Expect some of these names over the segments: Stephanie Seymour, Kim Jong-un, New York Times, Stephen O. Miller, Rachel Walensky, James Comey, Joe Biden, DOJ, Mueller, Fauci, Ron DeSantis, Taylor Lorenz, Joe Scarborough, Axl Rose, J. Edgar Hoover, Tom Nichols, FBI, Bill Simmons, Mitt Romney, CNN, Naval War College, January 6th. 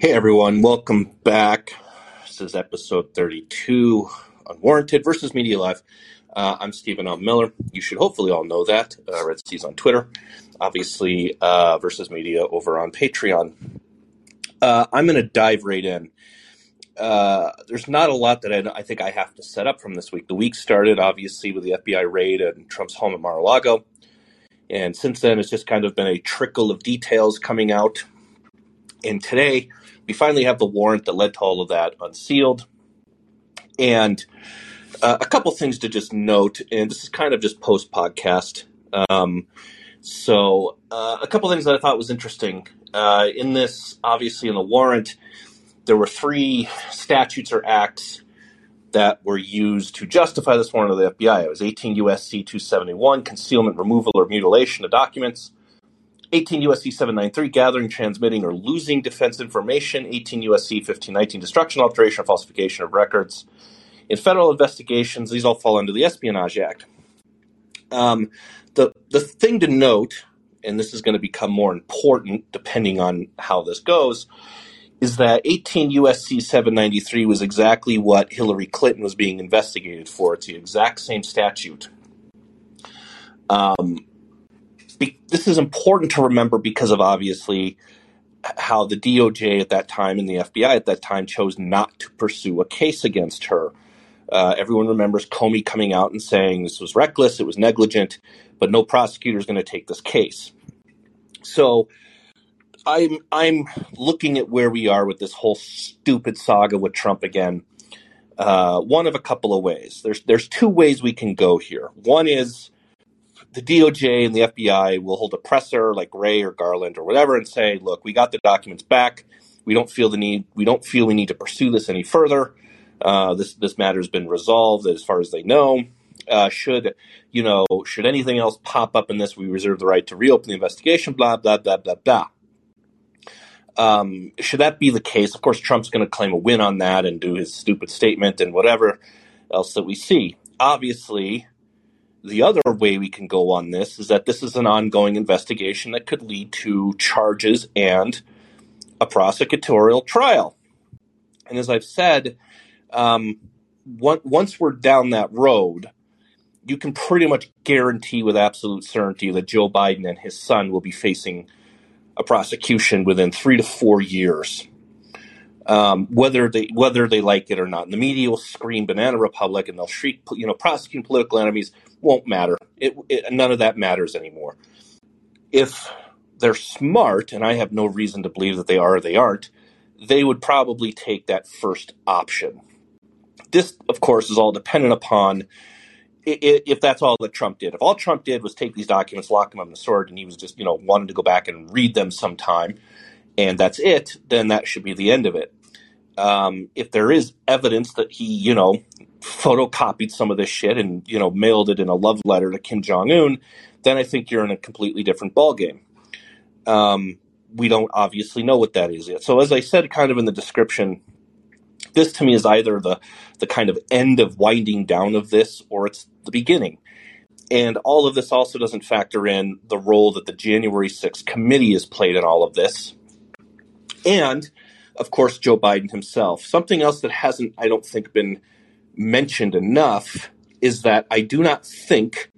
Hey everyone, welcome back. This is episode 32, Unwarranted Versus Media Live. I'm Stephen O. Miller. You should hopefully all know that. Red Seas on Twitter. Obviously, Versus Media over on Patreon. I'm going to dive right in. There's not a lot that I think I have to set up from this week. The week started, obviously, with the FBI raid and Trump's home at Mar-a-Lago. And since then, it's just kind of been a trickle of details coming out. And today, we finally have the warrant that led to all of that unsealed. And a couple things to just note, and this is kind of just post-podcast. A couple things that I thought was interesting. In this, obviously in the warrant, there were three statutes or acts that were used to justify this warrant of the FBI. It was 18 U.S.C. 271, concealment, removal, or mutilation of documents. 18 U.S.C. 793, gathering, transmitting, or losing defense information. 18 U.S.C. 1519, destruction, alteration, or falsification of records. In federal investigations, these all fall under the Espionage Act. The thing to note, and this is going to become more important depending on how this goes, is that 18 U.S.C. 793 was exactly what Hillary Clinton was being investigated for. It's the exact same statute. This is important to remember because of obviously how the DOJ at that time and the FBI at that time chose not to pursue a case against her. Everyone remembers Comey coming out and saying this was reckless, it was negligent, but no prosecutor is going to take this case. So I'm looking at where we are with this whole stupid saga with Trump again. One of a couple of ways. There's two ways we can go here. One is the DOJ and the FBI will hold a presser like Ray or Garland or whatever and say, look, we got the documents back. We don't feel we need to pursue this any further. This matter has been resolved as far as they know. Should anything else pop up in this, we reserve the right to reopen the investigation, blah, blah, blah, blah, blah. Should that be the case? Of course, Trump's going to claim a win on that and do his stupid statement and whatever else that we see. Obviously, the other way we can go on this is that this is an ongoing investigation that could lead to charges and a prosecutorial trial. And as I've said, once we're down that road, you can pretty much guarantee with absolute certainty that Joe Biden and his son will be facing a prosecution within 3 to 4 years, whether they like it or not. And the media will scream Banana Republic and they'll shriek, prosecuting political enemies won't matter. None of that matters anymore. If they're smart, and I have no reason to believe that they are or they aren't, they would probably take that first option. This, of course, is all dependent upon if that's all that Trump did. If all Trump did was take these documents, lock them on the sword, and he was just, wanted to go back and read them sometime, and that's it, then that should be the end of it. If there is evidence that he, photocopied some of this shit and, mailed it in a love letter to Kim Jong-un, then I think you're in a completely different ballgame. We don't obviously know what that is yet. So as I said kind of in the description, this to me is either the kind of end of winding down of this or it's the beginning. And all of this also doesn't factor in the role that the January 6th committee has played in all of this. And, of course, Joe Biden himself. Something else that hasn't, I don't think, been mentioned enough is that I do not think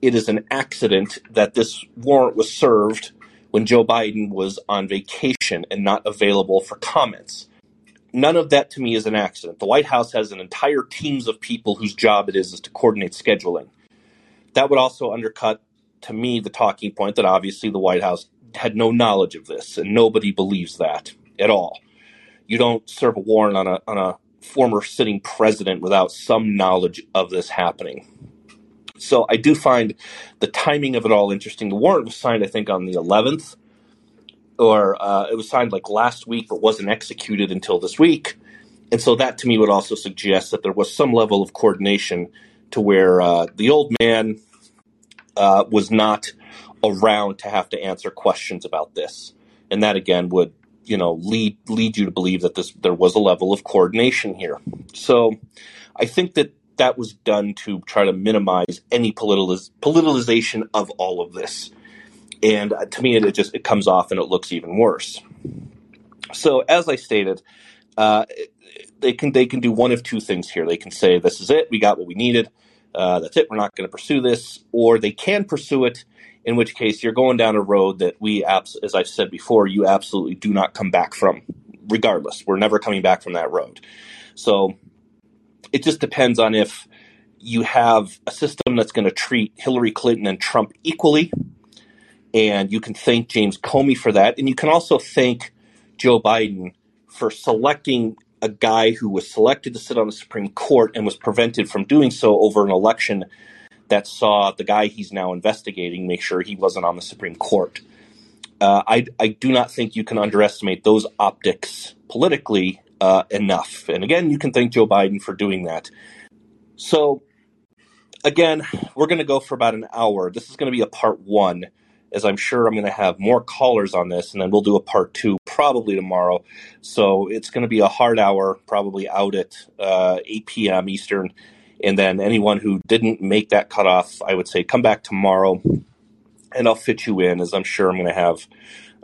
it is an accident that this warrant was served when Joe Biden was on vacation and not available for comments. None of that to me is an accident. The White House has an entire teams of people whose job it is to coordinate scheduling. That would also undercut, to me, the talking point that obviously the White House had no knowledge of this, and nobody believes that at all. You don't serve a warrant on a former sitting president without some knowledge of this happening. So I do find the timing of it all interesting. The warrant was signed, I think, on the 11th, or it was signed like last week, but wasn't executed until this week. And so that to me would also suggest that there was some level of coordination to where the old man was not around to have to answer questions about this. And that, again, would lead you to believe that there was a level of coordination here. So I think that was done to try to minimize any politicization of all of this. And to me, it comes off and it looks even worse. So as I stated, they can do one of two things here. They can say, this is it. We got what we needed. That's it. We're not going to pursue this. Or they can pursue it, in which case you're going down a road that as I've said before, you absolutely do not come back from regardless. We're never coming back from that road. So it just depends on if you have a system that's going to treat Hillary Clinton and Trump equally. And you can thank James Comey for that. And you can also thank Joe Biden for selecting a guy who was selected to sit on the Supreme Court and was prevented from doing so over an election that saw the guy he's now investigating make sure he wasn't on the Supreme Court. I do not think you can underestimate those optics politically enough. And again, you can thank Joe Biden for doing that. So again, we're going to go for about an hour. This is going to be a part one, as I'm sure I'm going to have more callers on this, and then we'll do a part two probably tomorrow. So it's going to be a hard hour, probably out at 8 p.m. Eastern. And then anyone who didn't make that cutoff, I would say come back tomorrow, and I'll fit you in, as I'm sure I'm going to have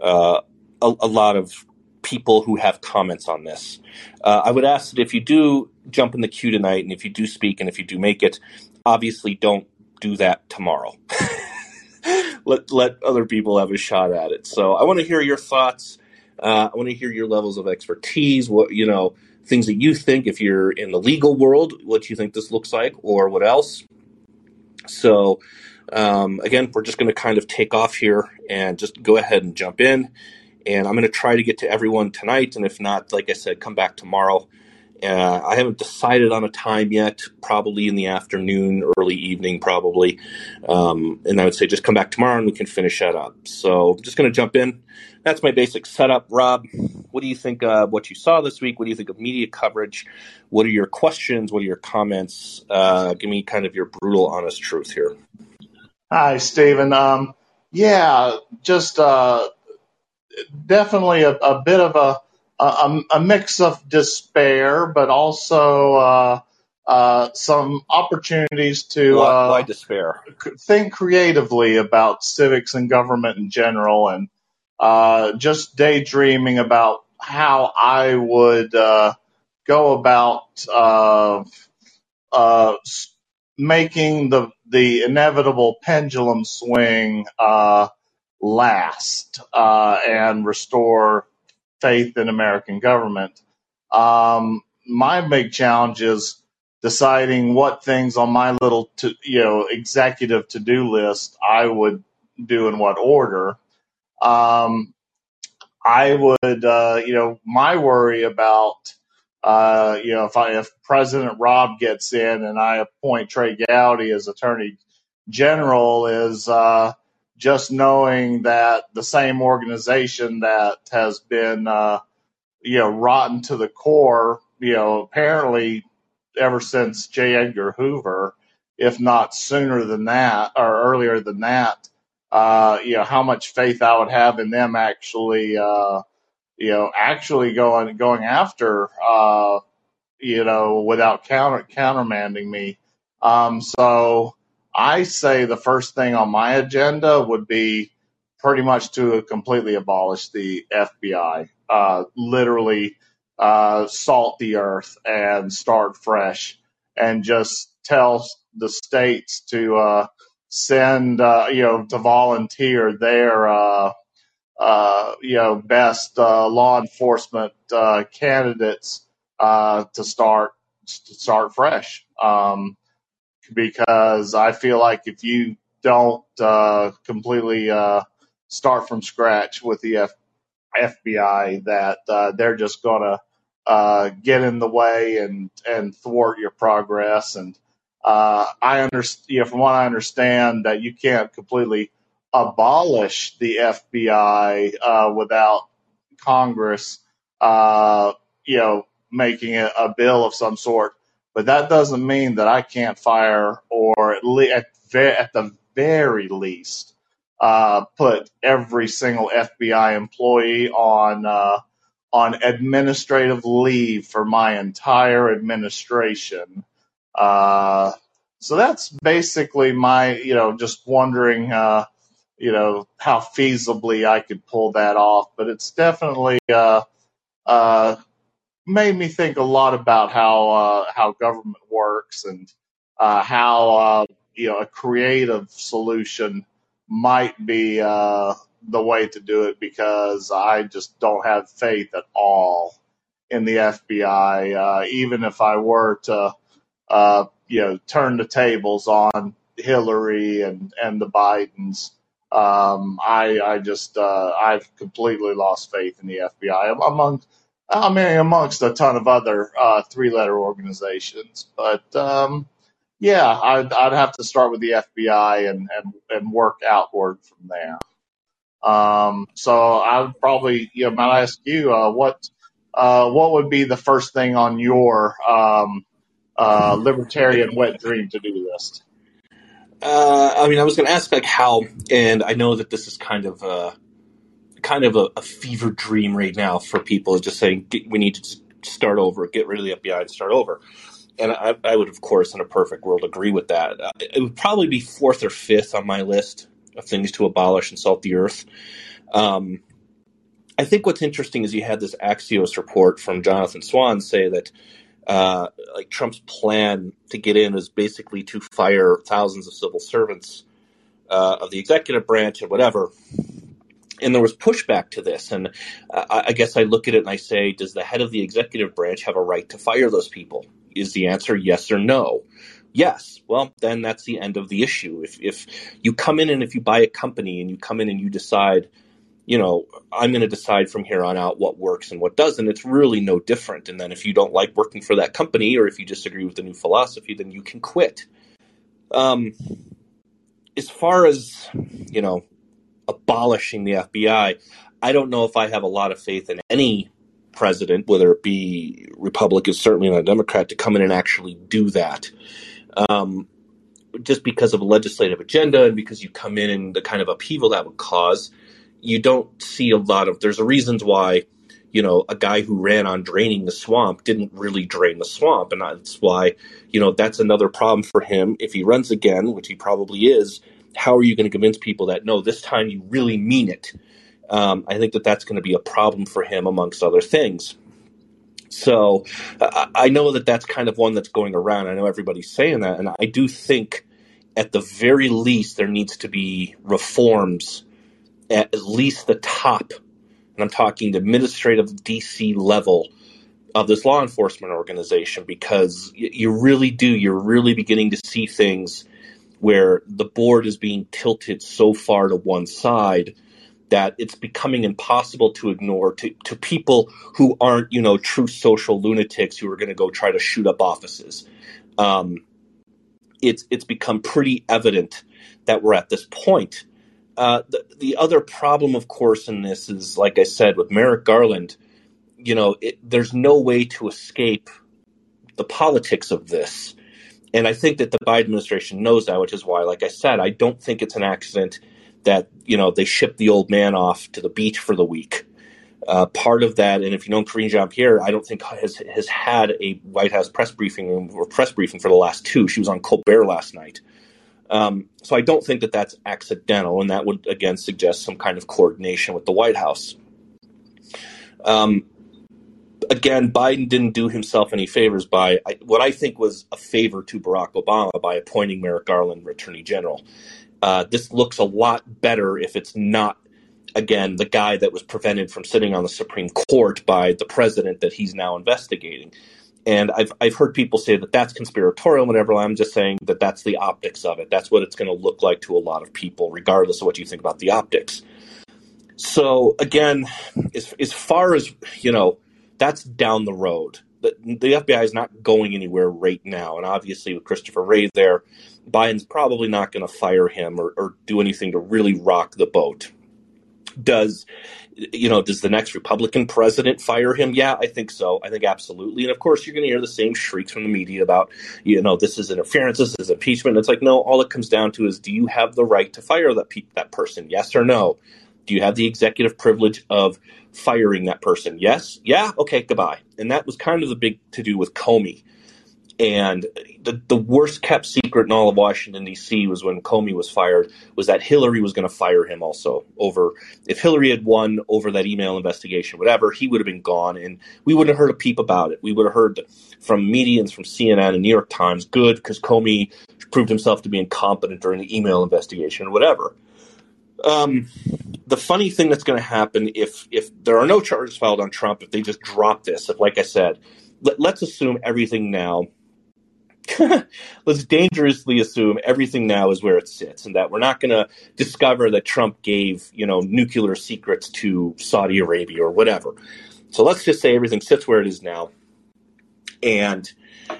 a lot of people who have comments on this. I would ask that if you do jump in the queue tonight, and if you do speak, and if you do make it, obviously don't do that tomorrow. Let other people have a shot at it. So I want to hear your thoughts. I want to hear your levels of expertise. What things that you think, if you're in the legal world, what you think this looks like, or what else. So again, we're just going to kind of take off here and just go ahead and jump in. And I'm going to try to get to everyone tonight. And if not, like I said, come back tomorrow. I haven't decided on a time yet, probably in the afternoon, early evening, probably. And I would say just come back tomorrow and we can finish that up. So I'm just going to jump in. That's my basic setup. Rob, what do you think of what you saw this week? What do you think of media coverage? What are your questions? What are your comments? Give me kind of your brutal, honest truth here. Hi, Stephen. Definitely a bit of a mix of despair, but also some opportunities to why despair? Think creatively about civics and government in general, and just daydreaming about how I would go about making the inevitable pendulum swing last and restore faith in American government. My big challenge is deciding what things on my little, executive to-do list I would do in what order. I would, my worry about, if President Rob gets in and I appoint Trey Gowdy as Attorney General is, just knowing that the same organization that has been, rotten to the core, apparently ever since J. Edgar Hoover, if not sooner than that or earlier than that, how much faith I would have in them actually, actually going after, without countermanding me. So I say the first thing on my agenda would be pretty much to completely abolish the FBI, literally salt the earth and start fresh, and just tell the states to send, to volunteer their, best law enforcement candidates to start fresh. Because I feel like if you don't completely start from scratch with the FBI, that they're just going to get in the way and thwart your progress. And I understand, from what I understand, that you can't completely abolish the FBI without Congress, making a bill of some sort. But that doesn't mean that I can't fire, or at the very least, put every single FBI employee on administrative leave for my entire administration. So that's basically my, just wondering, how feasibly I could pull that off. But it's definitely made me think a lot about how government works and how a creative solution might be the way to do it, because I just don't have faith at all in the FBI, even if I were to turn the tables on Hillary and the Bidens. I've completely lost faith in the FBI amongst a ton of other three-letter organizations. But I'd have to start with the FBI and work outward from there. So I would probably might ask you what would be the first thing on your libertarian wet dream to-do list? I was going to ask how, and I know that this is kind of a fever dream right now for people, just saying we need to start over, get rid of the FBI and start over. And I would, of course, in a perfect world, agree with that. It would probably be fourth or fifth on my list of things to abolish and salt the earth. I think what's interesting is you had this Axios report from Jonathan Swan say that Trump's plan to get in is basically to fire thousands of civil servants of the executive branch and whatever. And there was pushback to this. And I guess I look at it and I say, does the head of the executive branch have a right to fire those people? Is the answer yes or no? Yes. Well, then that's the end of the issue. If you come in and if you buy a company and you come in and you decide, I'm going to decide from here on out what works and what doesn't, it's really no different. And then if you don't like working for that company or if you disagree with the new philosophy, then you can quit. As far as, abolishing the FBI, I don't know if I have a lot of faith in any president, whether it be Republican, certainly not a Democrat, to come in and actually do that. Just because of a legislative agenda and because you come in and the kind of upheaval that would cause, you don't see a lot of, there's reasons why, a guy who ran on draining the swamp didn't really drain the swamp. And that's why, that's another problem for him. If he runs again, which he probably is, how are you going to convince people that, no, this time you really mean it? I think that that's going to be a problem for him, amongst other things. So I know that that's kind of one that's going around. I know everybody's saying that. And I do think at the very least there needs to be reforms at least the top, and I'm talking the administrative DC level of this law enforcement organization, because you're really beginning to see things where the board is being tilted so far to one side that it's becoming impossible to ignore to people who aren't, true social lunatics who are going to go try to shoot up offices. It's become pretty evident that we're at this point. The other problem, of course, in this is, like I said, with Merrick Garland, there's no way to escape the politics of this. And I think that the Biden administration knows that, which is why, like I said, I don't think it's an accident that, they shipped the old man off to the beach for the week. Part of that, and if you know Karine Jean-Pierre, I don't think has had a White House press briefing or press briefing for the last two. She was on Colbert last night. So I don't think that that's accidental, and that would, again, suggest some kind of coordination with the White House. Again, Biden didn't do himself any favors by what I think was a favor to Barack Obama by appointing Merrick Garland Attorney General. This looks a lot better if it's not, again, the guy that was prevented from sitting on the Supreme Court by the president that he's now investigating. And I've heard people say that that's conspiratorial, whatever. I'm just saying that that's the optics of it. That's what it's going to look like to a lot of people, regardless of what you think about the optics. So, again, as far as, that's down the road. The FBI is not going anywhere right now. And obviously with Christopher Wray there, Biden's probably not going to fire him or do anything to really rock the boat. Does the next Republican president fire him? Yeah, I think so. I think absolutely. And of course, you're going to hear the same shrieks from the media about, this is interference, this is impeachment. It's like, no, all it comes down to is, do you have the right to fire that person? Yes or no? Do you have the executive privilege of firing that person? Yes? Yeah? Okay, goodbye. And that was kind of the big to-do with Comey. And the worst kept secret in all of Washington, D.C. was when Comey was fired, was that Hillary was going to fire him also. Over, if Hillary had won over that email investigation, whatever, he would have been gone. And we wouldn't have heard a peep about it. We would have heard from medians, from CNN and New York Times, good, because Comey proved himself to be incompetent during the email investigation, whatever. The funny thing that's going to happen if there are no charges filed on Trump, if they just drop this, if, like I said, let's assume everything now. Let's dangerously assume everything now is where it sits, and that we're not going to discover that Trump gave, nuclear secrets to Saudi Arabia or whatever. So let's just say everything sits where it is now. And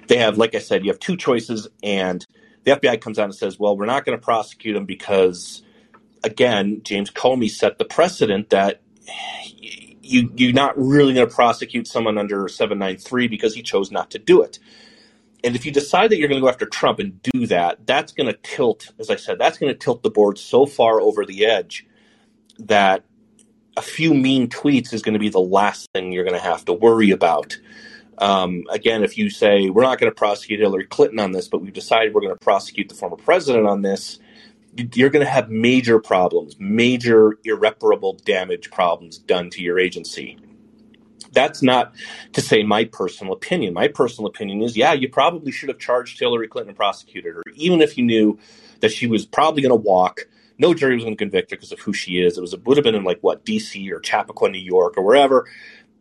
they have, like I said, you have two choices, and the FBI comes out and says, well, we're not going to prosecute him because, again, James Comey set the precedent that you're not really going to prosecute someone under 793 because he chose not to do it. And if you decide that you're going to go after Trump and do that, that's going to tilt, as I said, that's going to tilt the board so far over the edge that a few mean tweets is going to be the last thing you're going to have to worry about. Again, if you say, we're not going to prosecute Hillary Clinton on this, but we've decided we're going to prosecute the former president on this, you're going to have major problems, major irreparable damage problems done to your agency. That's not to say my personal opinion. My personal opinion is, yeah, you probably should have charged Hillary Clinton and prosecuted her, even if you knew that she was probably going to walk. No jury was going to convict her because of who she is. It would have been in D.C. or Chappaqua, New York or wherever.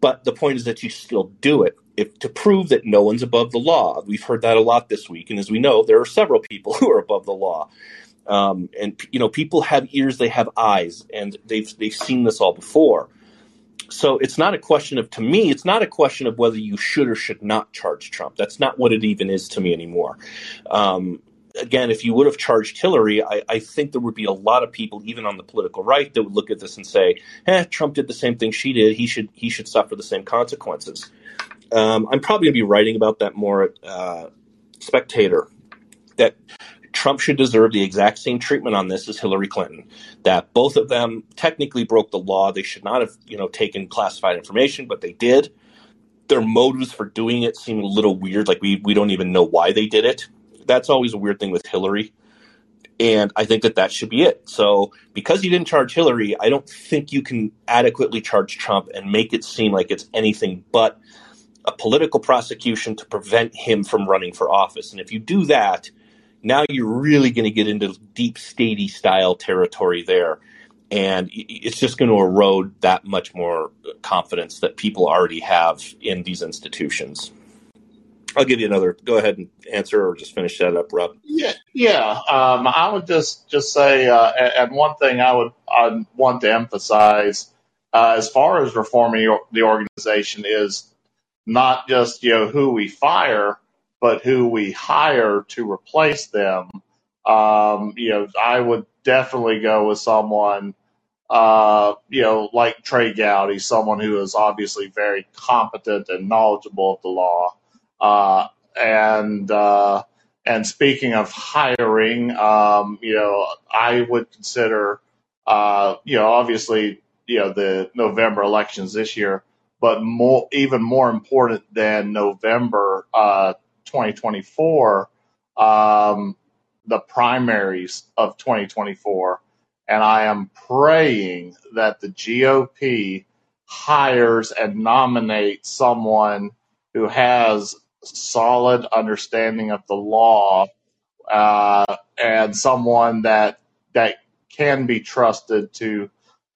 But the point is that you still do it to prove that no one's above the law. We've heard that a lot this week. And as we know, there are several people who are above the law. And people have ears, they have eyes, and they've seen this all before. So it's not a question of, to me, it's not a question of whether you should or should not charge Trump. That's not what it even is to me anymore. Again, if you would have charged Hillary, I think there would be a lot of people, even on the political right, that would look at this and say, Trump did the same thing she did. He should suffer the same consequences. I'm probably going to be writing about that more at Spectator, that Trump should deserve the exact same treatment on this as Hillary Clinton, that both of them technically broke the law. They should not have, taken classified information, but they did. Their motives for doing it seem a little weird. We don't even know why they did it. That's always a weird thing with Hillary. And I think that should be it. So because you didn't charge Hillary, I don't think you can adequately charge Trump and make it seem like it's anything but a political prosecution to prevent him from running for office. And if you do that, now you're really going to get into deep statey style territory there. And it's just going to erode that much more confidence that people already have in these institutions. I'll give you another. Go ahead and answer or just finish that up, Rob. Yeah. I would just say, and one thing I want to emphasize as far as reforming the organization is not just, who we fire, but who we hire to replace them. I would definitely go with someone, like Trey Gowdy, someone who is obviously very competent and knowledgeable of the law. And speaking of hiring, I would consider, obviously, the November elections this year, but even more important than November, 2024, the primaries of 2024, and I am praying that the GOP hires and nominates someone who has solid understanding of the law, and someone that can be trusted to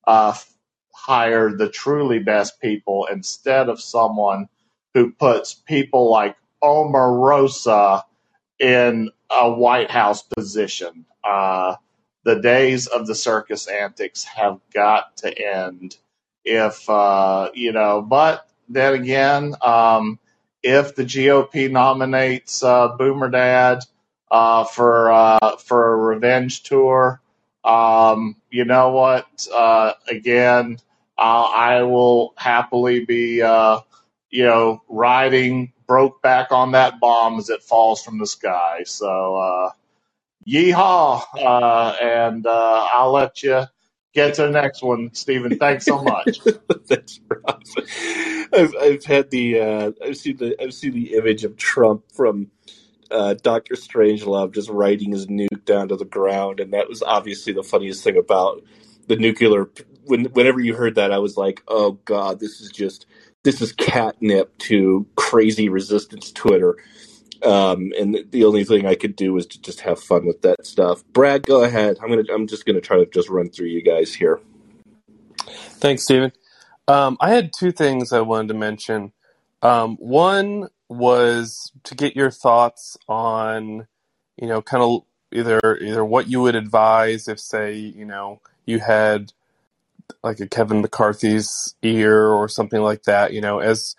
hire the truly best people instead of someone who puts people like Omarosa in a White House position. The days of the circus antics have got to end. But then again, if the GOP nominates Boomer Dad for a revenge tour, you know what? Again, I will happily be riding broke back on that bomb as it falls from the sky. So, yeehaw. And I'll let you Get to the next one, Stephen. Thanks so much. That's rough. I've seen the image of Trump from Dr. Strangelove just riding his nuke down to the ground, and that was obviously the funniest thing about the nuclear. Whenever you heard that, I was like, "Oh God, this is catnip to crazy resistance Twitter." And the only thing I could do was to just have fun with that stuff. Brad, go ahead. I'm just gonna try to just run through you guys here. Thanks, Stephen. I had two things I wanted to mention. One was to get your thoughts on, kind of either what you would advise if, say, you had like a Kevin McCarthy's ear or something like that, as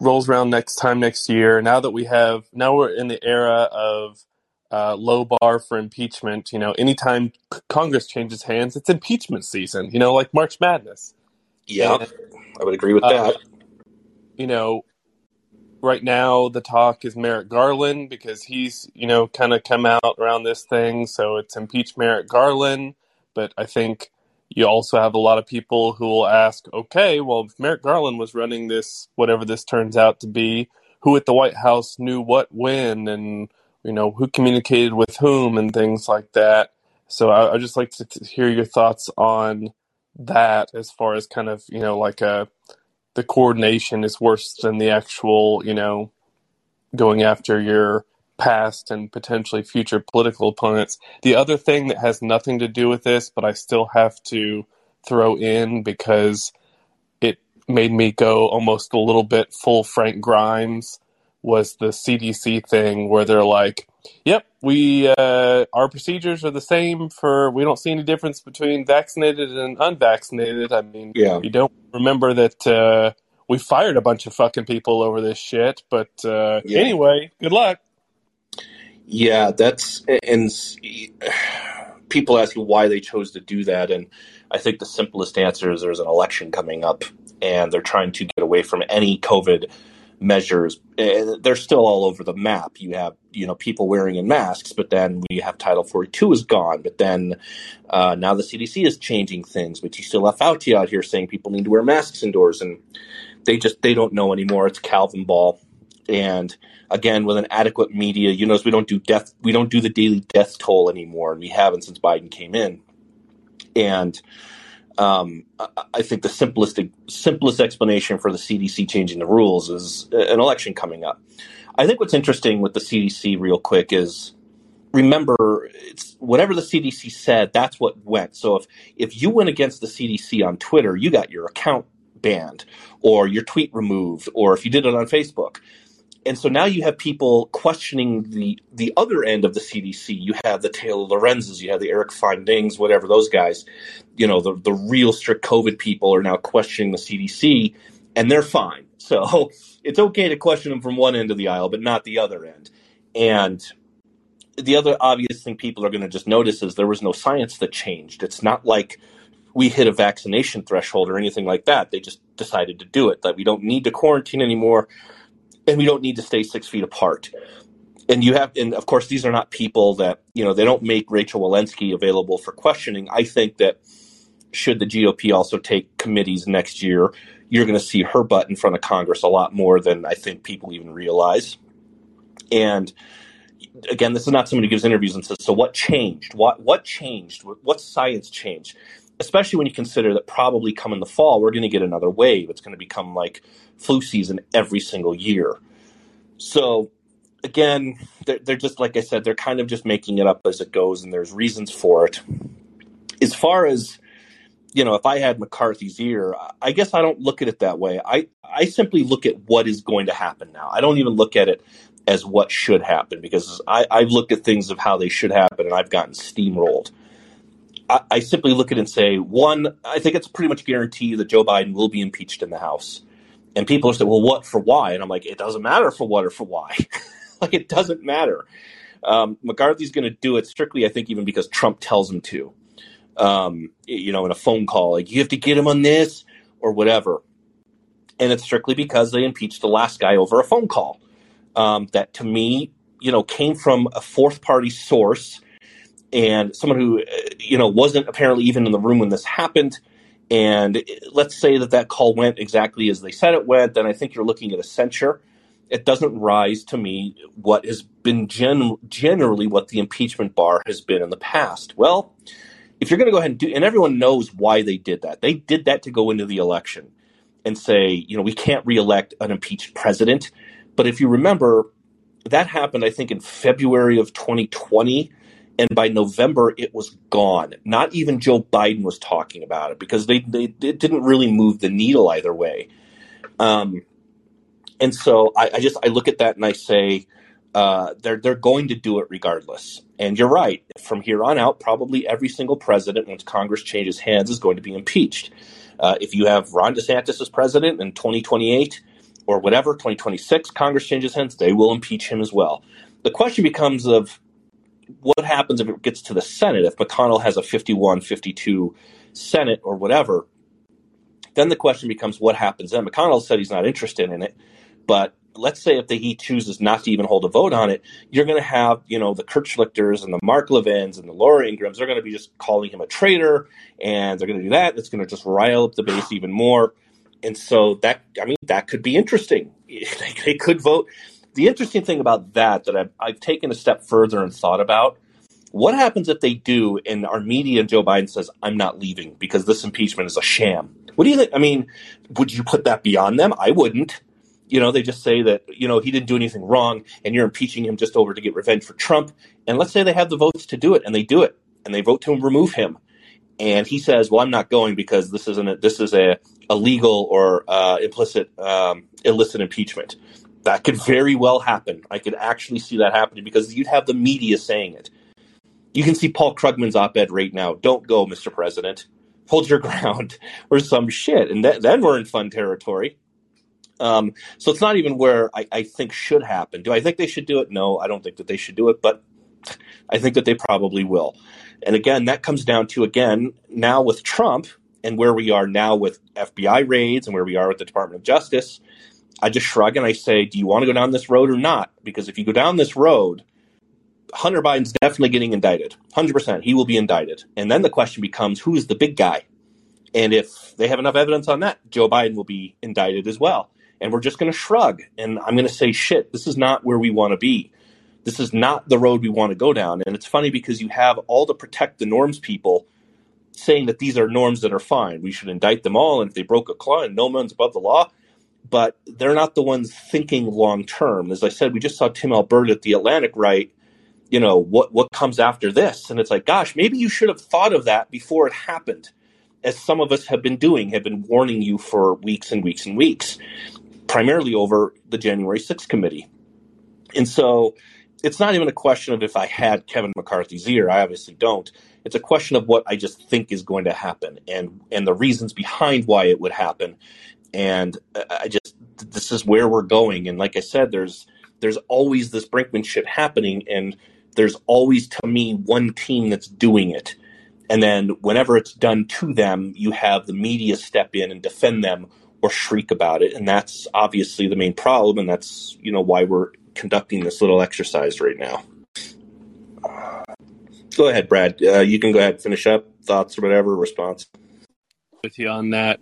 rolls around next year. Now we're in the era of low bar for impeachment. Anytime Congress changes hands, it's impeachment season, like March Madness. Yeah, and I would agree with that. Right now the talk is Merrick Garland because he's, kind of come out around this thing. So it's impeach Merrick Garland. But I think you also have a lot of people who will ask, okay, well, if Merrick Garland was running this, whatever this turns out to be, who at the White House knew what when and, who communicated with whom and things like that. So I'd just like to hear your thoughts on that as far as kind of, the coordination is worse than the actual, going after your past and potentially future political opponents. The other thing that has nothing to do with this, but I still have to throw in because it made me go almost a little bit full Frank Grimes, was the CDC thing where they're like, yep, our procedures are the same we don't see any difference between vaccinated and unvaccinated. I mean, yeah. You don't remember that we fired a bunch of fucking people over this shit, but yeah. Anyway, good luck. Yeah, and people ask you why they chose to do that, and I think the simplest answer is there's an election coming up, and they're trying to get away from any COVID measures. And they're still all over the map. You have, people wearing in masks, but then we have Title 42 is gone, but then now the CDC is changing things, but you still have Fauci out here saying people need to wear masks indoors, and they don't know anymore. It's Calvin Ball. And again, with an adequate media, we don't do the daily death toll anymore, and we haven't since Biden came in. And I think the simplest explanation for the CDC changing the rules is an election coming up. I think what's interesting with the CDC, real quick, is remember it's whatever the CDC said, that's what went. So if you went against the CDC on Twitter, you got your account banned or your tweet removed, or if you did it on Facebook. And so now you have people questioning the other end of the CDC. You have the Taylor Lorenzes, you have the Eric Feindings, whatever those guys, the real strict COVID people are now questioning the CDC, and they're fine. So it's okay to question them from one end of the aisle, but not the other end. And the other obvious thing people are going to just notice is there was no science that changed. It's not like we hit a vaccination threshold or anything like that. They just decided to do it, that we don't need to quarantine anymore. And we don't need to stay 6 feet apart. And of course, these are not people that, they don't make Rachel Walensky available for questioning. I think that should the GOP also take committees next year, you're going to see her butt in front of Congress a lot more than I think people even realize. And again, this is not somebody who gives interviews and says, so what changed? What changed? What science changed? Especially when you consider that probably come in the fall, we're going to get another wave. It's going to become like flu season every single year. So again, they're just, like I said, they're kind of just making it up as it goes, and there's reasons for it. As far as, if I had McCarthy's ear, I guess I don't look at it that way. I simply look at what is going to happen now. I don't even look at it as what should happen, because I've looked at things of how they should happen, and I've gotten steamrolled. I simply look at it and say, one, I think it's pretty much guaranteed that Joe Biden will be impeached in the House. And people say, well, what for why? And I'm like, it doesn't matter for what or for why. Like, it doesn't matter. McCarthy's going to do it strictly, I think, even because Trump tells him to, in a phone call, like, you have to get him on this or whatever. And it's strictly because they impeached the last guy over a phone call that, to me, came from a fourth party source. And someone who wasn't apparently even in the room when this happened. And let's say that that call went exactly as they said it went, then I think you're looking at a censure. It doesn't rise to me what has been generally what the impeachment bar has been in the past. Well, if you're going to go ahead and do, and everyone knows why they did that. They did that to go into the election and say, we can't reelect an impeached president. But if you remember, that happened, I think, in February of 2020. And by November, it was gone. Not even Joe Biden was talking about it because it didn't really move the needle either way. And so I look at that and I say, they're going to do it regardless. And you're right. From here on out, probably every single president, once Congress changes hands, is going to be impeached. If you have Ron DeSantis as president in 2028 or whatever, 2026, Congress changes hands, they will impeach him as well. The question becomes of, what happens if it gets to the Senate? If McConnell has a 51-52 Senate or whatever, then the question becomes what happens then. McConnell said he's not interested in it, but let's say if he chooses not to even hold a vote on it, you're going to have, the Kirchlichters and the Mark Levins and the Laura Ingrams, they're going to be just calling him a traitor, and they're going to do that. It's going to just rile up the base even more. And so that could be interesting. They could vote. The interesting thing about that I've taken a step further and thought about, what happens if they do and our media and Joe Biden says, I'm not leaving because this impeachment is a sham? What do you think? I mean, would you put that beyond them? I wouldn't. They just say that, he didn't do anything wrong and you're impeaching him just over to get revenge for Trump. And let's say they have the votes to do it and they do it and they vote to remove him. And he says, well, I'm not going because this is a legal or illicit impeachment. That could very well happen. I could actually see that happening because you'd have the media saying it. You can see Paul Krugman's op-ed right now. Don't go, Mr. President. Hold your ground or some shit. And then we're in fun territory. So it's not even where I think should happen. Do I think they should do it? No, I don't think that they should do it. But I think that they probably will. And again, that comes down to, now with Trump and where we are now with FBI raids and where we are with the Department of Justice, I just shrug and I say, do you want to go down this road or not? Because if you go down this road, Hunter Biden's definitely getting indicted. 100%. He will be indicted. And then the question becomes, who is the big guy? And if they have enough evidence on that, Joe Biden will be indicted as well. And we're just going to shrug. And I'm going to say, shit, this is not where we want to be. This is not the road we want to go down. And it's funny because you have all the protect the norms people saying that these are norms that are fine. We should indict them all. And if they broke a law and no man's above the law, but they're not the ones thinking long term. As I said, we just saw Tim Albert at the Atlantic write, what comes after this? And it's like, gosh, maybe you should have thought of that before it happened, as some of us have been warning you for weeks and weeks and weeks, primarily over the January 6th committee. And so it's not even a question of if I had Kevin McCarthy's ear. I obviously don't. It's a question of what I just think is going to happen and the reasons behind why it would happen. And this is where we're going. And like I said, there's always this Brinkman shit happening. And there's always, to me, one team that's doing it. And then whenever it's done to them, you have the media step in and defend them or shriek about it. And that's obviously the main problem. And that's, why we're conducting this little exercise right now. Go ahead, Brad. You can go ahead and finish up thoughts or whatever response. With you on that.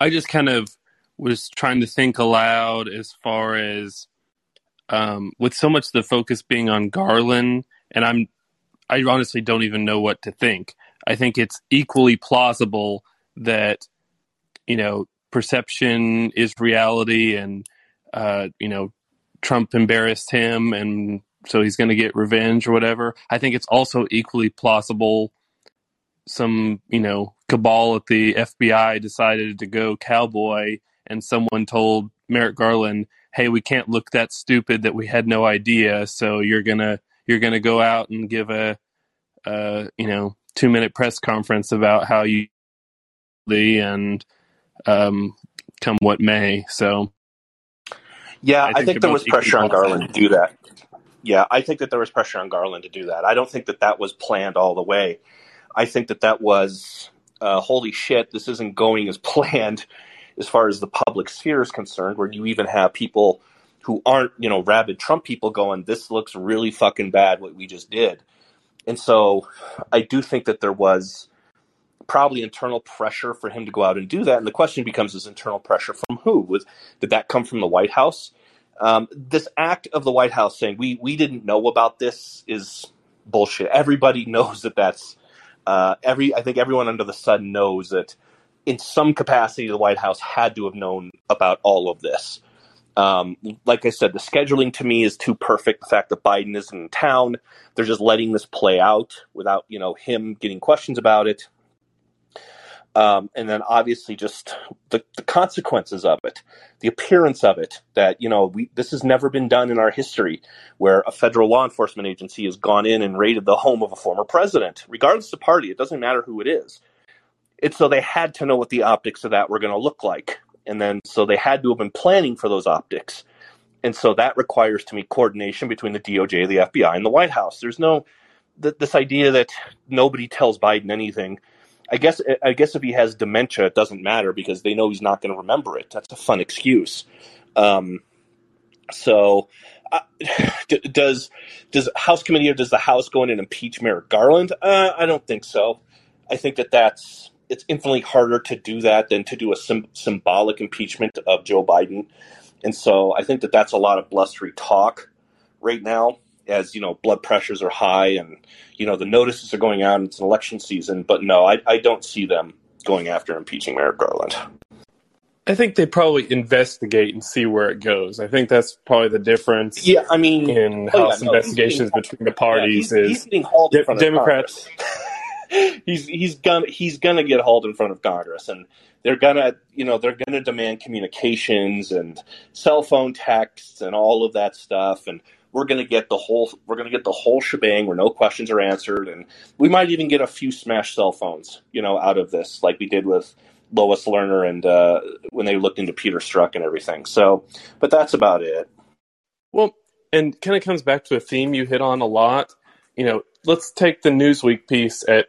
I just kind of was trying to think aloud as far as with so much of the focus being on Garland, and I honestly don't even know what to think. I think it's equally plausible that, perception is reality and, Trump embarrassed him and so he's going to get revenge or whatever. I think it's also equally plausible some, cabal at the FBI decided to go cowboy and someone told Merrick Garland, hey, we can't look that stupid that we had no idea. So you're going to go out and give a 2-minute press conference about how you and come what may. So, yeah, I think there was pressure on Garland to do that. Yeah, I think that there was pressure on Garland to do that. I don't think that was planned all the way. I think that was, holy shit, this isn't going as planned as far as the public sphere is concerned, where you even have people who aren't, rabid Trump people going, this looks really fucking bad what we just did. And so I do think that there was probably internal pressure for him to go out and do that. And the question becomes, is internal pressure from who? Did that come from the White House? This act of the White House saying we didn't know about this is bullshit. Everybody knows that that's I think everyone under the sun knows that in some capacity, the White House had to have known about all of this. Like I said, the scheduling to me is too perfect. The fact that Biden isn't in town, they're just letting this play out without, you know, him getting questions about it. And then obviously just the consequences of it, the appearance of it, that, you know, this has never been done in our history where a federal law enforcement agency has gone in and raided the home of a former president, regardless of party. It doesn't matter who it is. It's so they had to know what the optics of that were going to look like. And then so they had to have been planning for those optics. And so that requires, to me, coordination between the DOJ, the FBI, and the White House. There's no this idea that nobody tells Biden anything. I guess if he has dementia, it doesn't matter because they know he's not going to remember it. That's a fun excuse. Does House committee or does the House go in and impeach Merrick Garland? I don't think so. I think that's it's infinitely harder to do that than to do a symbolic impeachment of Joe Biden. And so I think that's a lot of blustery talk right now, as, you know, blood pressures are high and, you know, the notices are going out and it's an election season. But no, I don't see them going after impeaching Merrick Garland. I think they probably investigate and see where it goes. I think that's probably the difference. Yeah, I mean, in House investigations between the parties is Democrats. He's gonna get hauled in front of Congress, and they're gonna demand communications and cell phone texts and all of that stuff, and we're gonna get the whole shebang where no questions are answered, and we might even get a few smashed cell phones, you know, out of this, like we did with Lois Lerner and when they looked into Peter Strzok and everything. So, but that's about it. Well, and kind of comes back to a theme you hit on a lot. You know, let's take the Newsweek piece at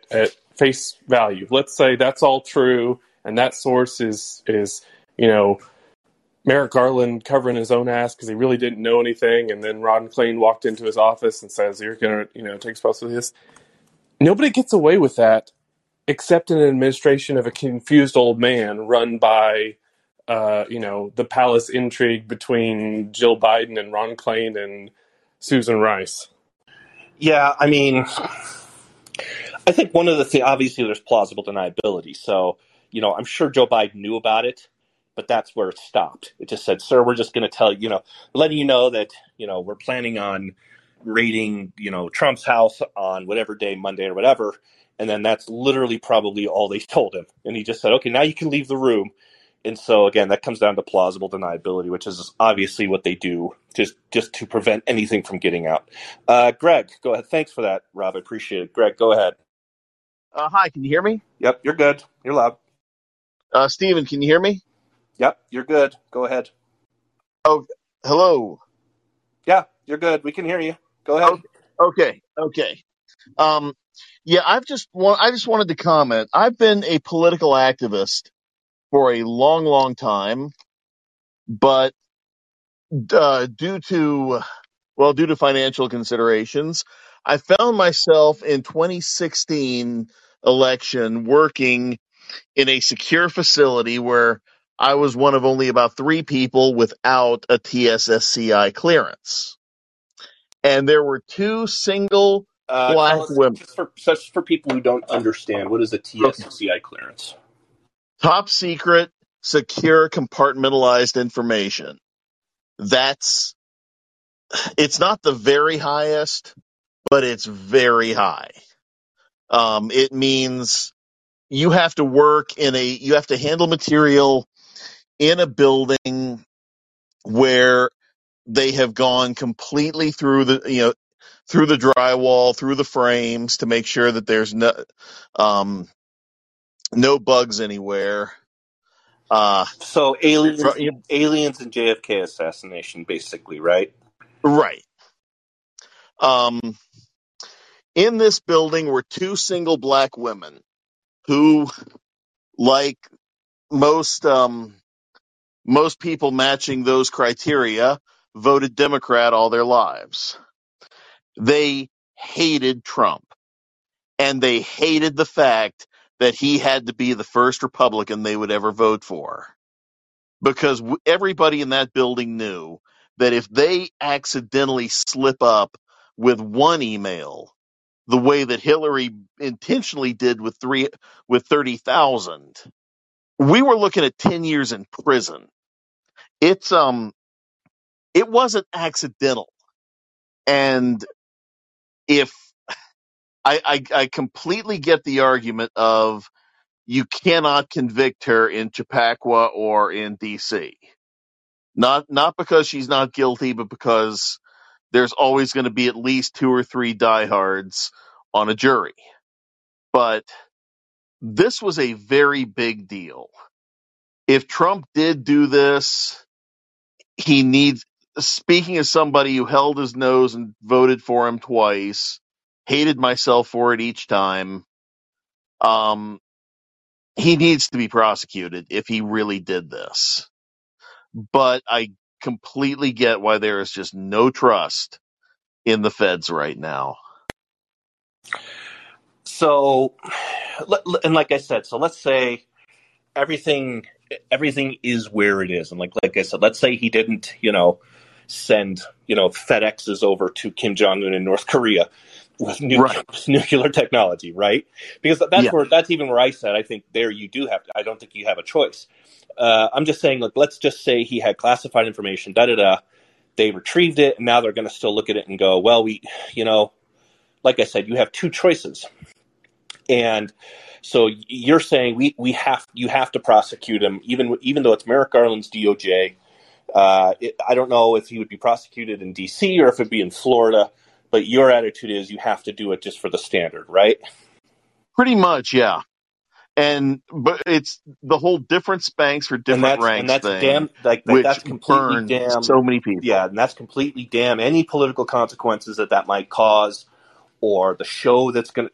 face value. Let's say that's all true, and that source is you know, Merrick Garland covering his own ass because he really didn't know anything, and then Ron Klain walked into his office and says, "You're going to, you know, take responsibility for this." Nobody gets away with that, except in an administration of a confused old man run by, you know, the palace intrigue between Jill Biden and Ron Klain and Susan Rice. Yeah, I mean, I think one of the things, obviously there's plausible deniability. So, you know, I'm sure Joe Biden knew about it, but that's where it stopped. It just said, sir, we're just going to tell you, you know, letting you know that, you know, we're planning on raiding, you know, Trump's house on whatever day, Monday or whatever. And then that's literally probably all they told him. And he just said, okay, now you can leave the room. And so, again, that comes down to plausible deniability, which is obviously what they do just to prevent anything from getting out. Greg, go ahead. Thanks for that, Rob. I appreciate it. Greg, go ahead. Hi, can you hear me? Yep, you're good. You're loud. Steven, can you hear me? Yep, you're good. Go ahead. Oh, hello. Yeah, you're good. We can hear you. Go ahead. Okay. Yeah, I just wanted to comment. I've been a political activist for a long, long time, but due to financial considerations, I found myself in 2016 election working in a secure facility where I was one of only about 3 people without a TSSCI clearance. And there were 2 single black women. Just for people who don't understand, what is a TSSCI clearance? Top secret, secure, compartmentalized information. It's not the very highest, but it's very high. It means you have to you have to handle material in a building where they have gone completely through through the drywall, through the frames to make sure that there's no bugs anywhere. So aliens and JFK assassination, basically, right? Right. In this building were 2 single black women who, like most people matching those criteria, voted Democrat all their lives. They hated Trump. and they hated the fact that he had to be the first Republican they would ever vote for. Because everybody in that building knew that if they accidentally slip up with one email, the way that Hillary intentionally did with 30,000, we were looking at 10 years in prison. It wasn't accidental. And if I completely get the argument of you cannot convict her in Chappaqua or in DC, not because she's not guilty, but because there's always going to be at least two or three diehards on a jury. But this was a very big deal. If Trump did do this, he needs, speaking as somebody who held his nose and voted for him twice, hated myself for it each time, he needs to be prosecuted if he really did this. But I completely get why there is just no trust in the feds right now. So, and like I said, so let's say everything is where it is. And like I said, let's say he didn't, send, FedExes over to Kim Jong-un in North Korea with nuclear technology, right? Because that's even where I said, I think there you do have to, I don't think you have a choice. I'm just saying, look, let's just say he had classified information, they retrieved it, and now they're going to still look at it and go, well, we, like I said, you have two choices. And so you're saying you have to prosecute him, even though it's Merrick Garland's DOJ. I don't know if he would be prosecuted in D.C. or if it'd be in Florida, but your attitude is you have to do it just for the standard, right? Pretty much, yeah. But it's the whole different spanks for different ranks and that's thing, that's completely damn so many people. Yeah, and that's completely damn any political consequences that might cause, or the show that's going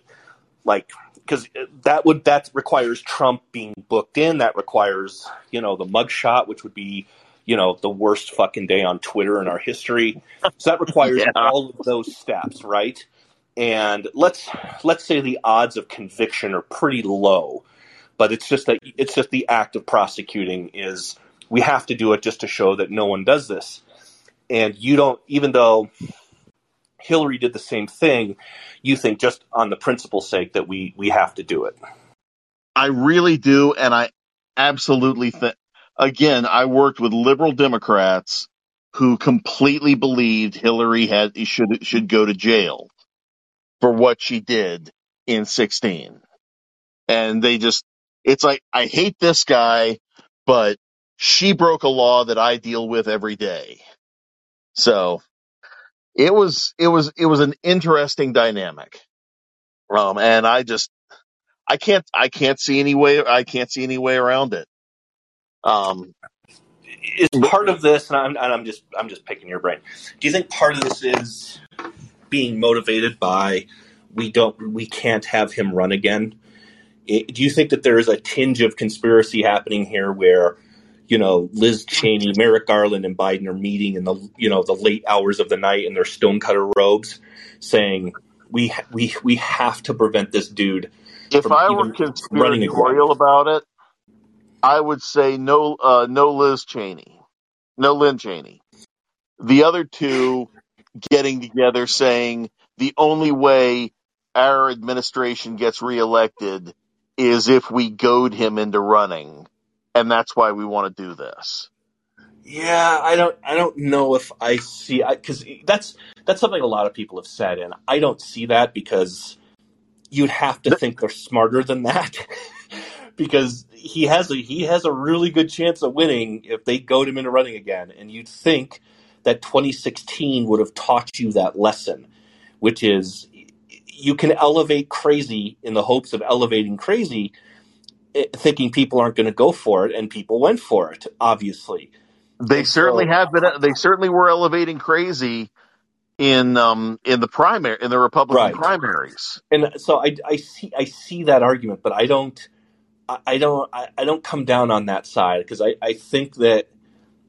to, because that requires Trump being booked in. That requires the mugshot, which would be the worst fucking day on Twitter in our history. So that requires all of those steps, right? And let's say the odds of conviction are pretty low, but it's just the act of prosecuting is we have to do it just to show that no one does this. And you don't, even though Hillary did the same thing, you think just on the principle's sake that we have to do it. I really do, and I absolutely think, again, I worked with liberal Democrats who completely believed Hillary should go to jail for what she did in 2016. And they just, it's like, I hate this guy, but she broke a law that I deal with every day. So it was an interesting dynamic. And I can't see any way around it. Is part of this, and I'm just picking your brain, do you think part of this is being motivated by we can't have him run again? Do you think that there is a tinge of conspiracy happening here where, Liz Cheney, Merrick Garland, and Biden are meeting in the the late hours of the night in their stonecutter robes, saying we have to prevent this dude from even running again? If I were conspiratorial about it, I would say no Lynn Cheney. The other two getting together saying the only way our administration gets reelected is if we goad him into running, and that's why we want to do this. Yeah, I don't know if I see, because that's something a lot of people have said, and I don't see that because you'd have to think they're smarter than that. Because he has a really good chance of winning if they goad him into running again. And you'd think that 2016 would have taught you that lesson, which is you can elevate crazy in the hopes of elevating crazy, thinking people aren't going to go for it, and people went for it, obviously. They certainly were elevating crazy in the Republican primaries. And so I see that argument, but I don't come down on that side, because I think that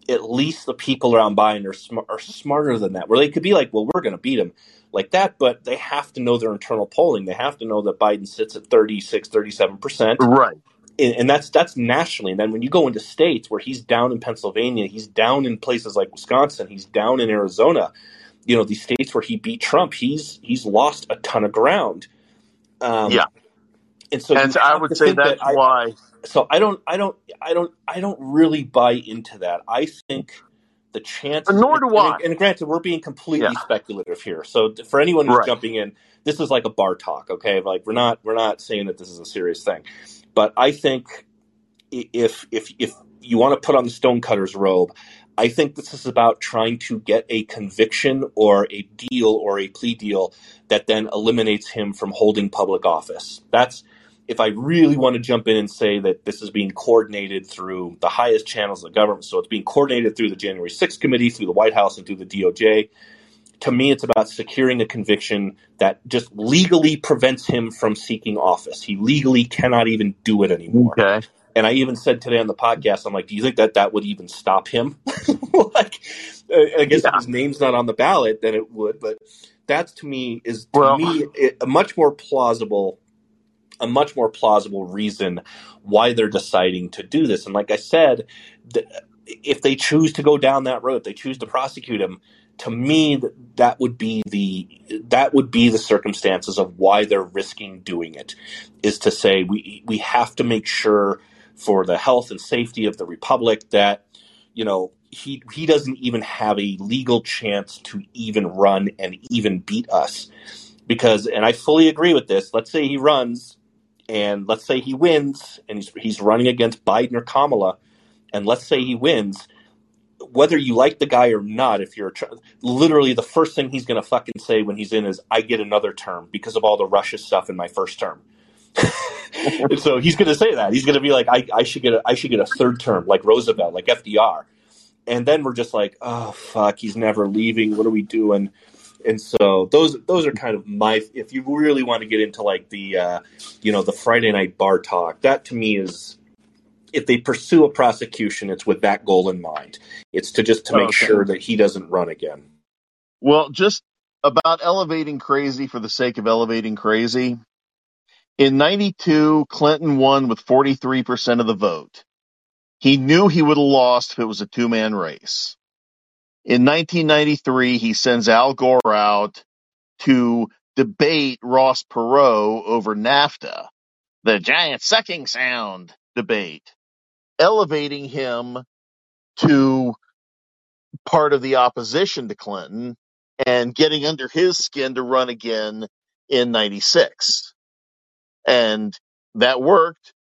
at least the people around Biden are smarter than that, where they could be like, well, we're going to beat him like that. But they have to know their internal polling. They have to know that Biden sits at 36, 37%. Right. And that's nationally. And then when you go into states where he's down in Pennsylvania, he's down in places like Wisconsin, he's down in Arizona, you know, these states where he beat Trump, he's lost a ton of ground. Yeah. And so, I would say that's why. So I don't really buy into that. I think the chance. Nor do I. And granted, we're being completely speculative here. So for anyone who's jumping in, this is like a bar talk. Okay, like we're not saying that this is a serious thing. But I think if you want to put on the stonecutter's robe, I think this is about trying to get a conviction or a deal or a plea deal that then eliminates him from holding public office. That's if I really want to jump in and say that this is being coordinated through the highest channels of the government. So it's being coordinated through the January 6th committee, through the White House, and through the DOJ. To me, it's about securing a conviction that just legally prevents him from seeking office. He legally cannot even do it anymore. Okay. And I even said today on the podcast, I'm like, do you think that would even stop him? Like, I guess if his name's not on the ballot, then it would. But that's, to me, a much more plausible reason why they're deciding to do this. And like I said, if they choose to go down that road, if they choose to prosecute him, to me, that would be the circumstances of why they're risking doing it, is to say we have to make sure for the health and safety of the republic that, you know, he doesn't even have a legal chance to even run and even beat us. Because, and I fully agree with this, let's say he runs and let's say he wins and he's running against Biden or Kamala, and let's say he wins. Whether you like the guy or not, if you're literally the first thing he's going to fucking say when he's in is, I get another term because of all the Russia stuff in my first term. And so he's going to say that. He's going to be like, I should get a third term, like Roosevelt, like FDR. And then we're just like, oh, fuck, he's never leaving. What are we doing? And so those are kind of my – if you really want to get into like the, you know, the Friday night bar talk, that to me is – if they pursue a prosecution, it's with that goal in mind. It's to just to make sure that he doesn't run again. Well, just about elevating crazy for the sake of elevating crazy. In 92, Clinton won with 43% of the vote. He knew he would have lost if it was a two-man race. In 1993, he sends Al Gore out to debate Ross Perot over NAFTA, the giant sucking sound debate, elevating him to part of the opposition to Clinton and getting under his skin to run again in 96. And that worked.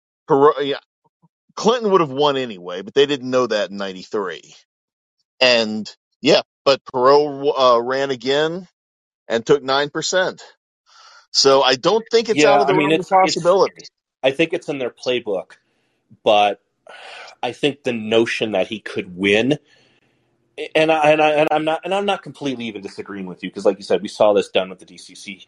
Clinton would have won anyway, but they didn't know that in 93. And yeah, but Perot ran again and took 9%. So I don't think it's out of the realm of possibility. I think it's in their playbook. But I think the notion that he could win, and I'm not completely even disagreeing with you, because like you said, we saw this done with the DCC.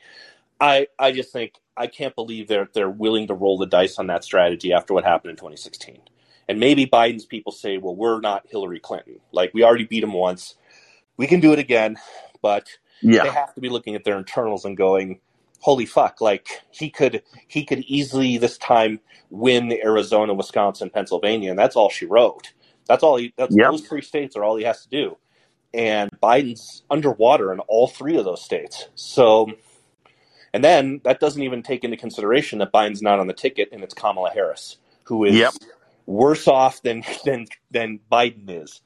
I just think I can't believe they're willing to roll the dice on that strategy after what happened in 2016. And maybe Biden's people say, well, we're not Hillary Clinton. Like, we already beat him once. We can do it again. But they have to be looking at their internals and going, holy fuck, like he could easily this time win Arizona, Wisconsin, Pennsylvania, and that's all she wrote. Those three states are all he has to do. And Biden's underwater in all three of those states. So, and then that doesn't even take into consideration that Biden's not on the ticket and it's Kamala Harris, who is worse off than Biden is.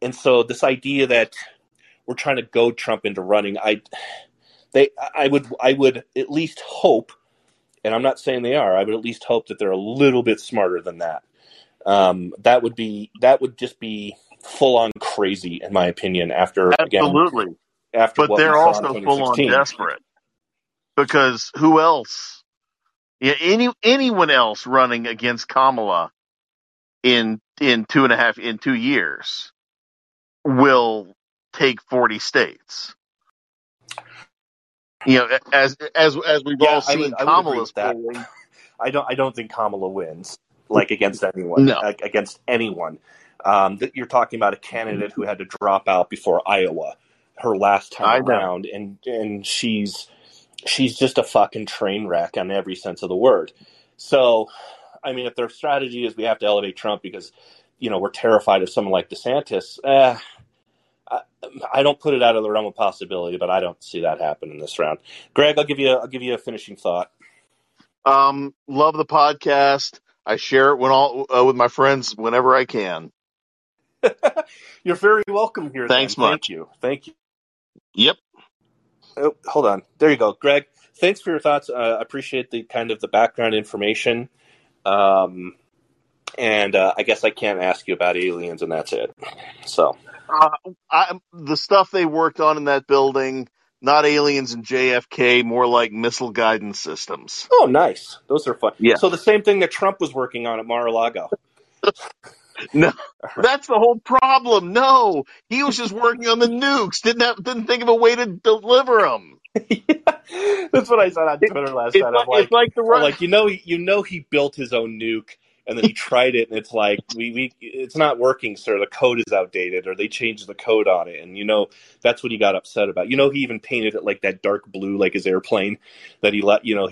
And so this idea that we're trying to goad Trump into running, I would at least hope, and I'm not saying they are, I would at least hope that they're a little bit smarter than that. That would just be full on crazy, in my opinion. But they're also full on desperate, because who else? Yeah, anyone else running against Kamala in 2 years will take 40 states. You know, as we've all seen, Kamala's polling. I don't think Kamala wins, like against anyone. That you're talking about a candidate who had to drop out before Iowa her last time around, and she's just a fucking train wreck on every sense of the word. So, I mean, if their strategy is we have to elevate Trump because, you know, we're terrified of someone like DeSantis, I don't put it out of the realm of possibility, but I don't see that happen in this round. Greg, I'll give you a finishing thought. Love the podcast. I share it with my friends whenever I can. You're very welcome here. Thanks much. Thank you. Yep. Oh, hold on. There you go, Greg. Thanks for your thoughts. I appreciate the kind of the background information. And I guess I can't ask you about aliens, and that's it. So the stuff they worked on in that building, not aliens and JFK, more like missile guidance systems. Oh, nice. Those are fun. Yeah. So the same thing that Trump was working on at Mar-a-Lago. No, that's the whole problem. No, he was just working on the nukes. Didn't think of a way to deliver them. Yeah. That's what I said on Twitter last night. He built his own nuke and then he tried it, and it's like it's not working, sir. The code is outdated, or they changed the code on it, and that's what he got upset about. He even painted it like that dark blue, like his airplane that he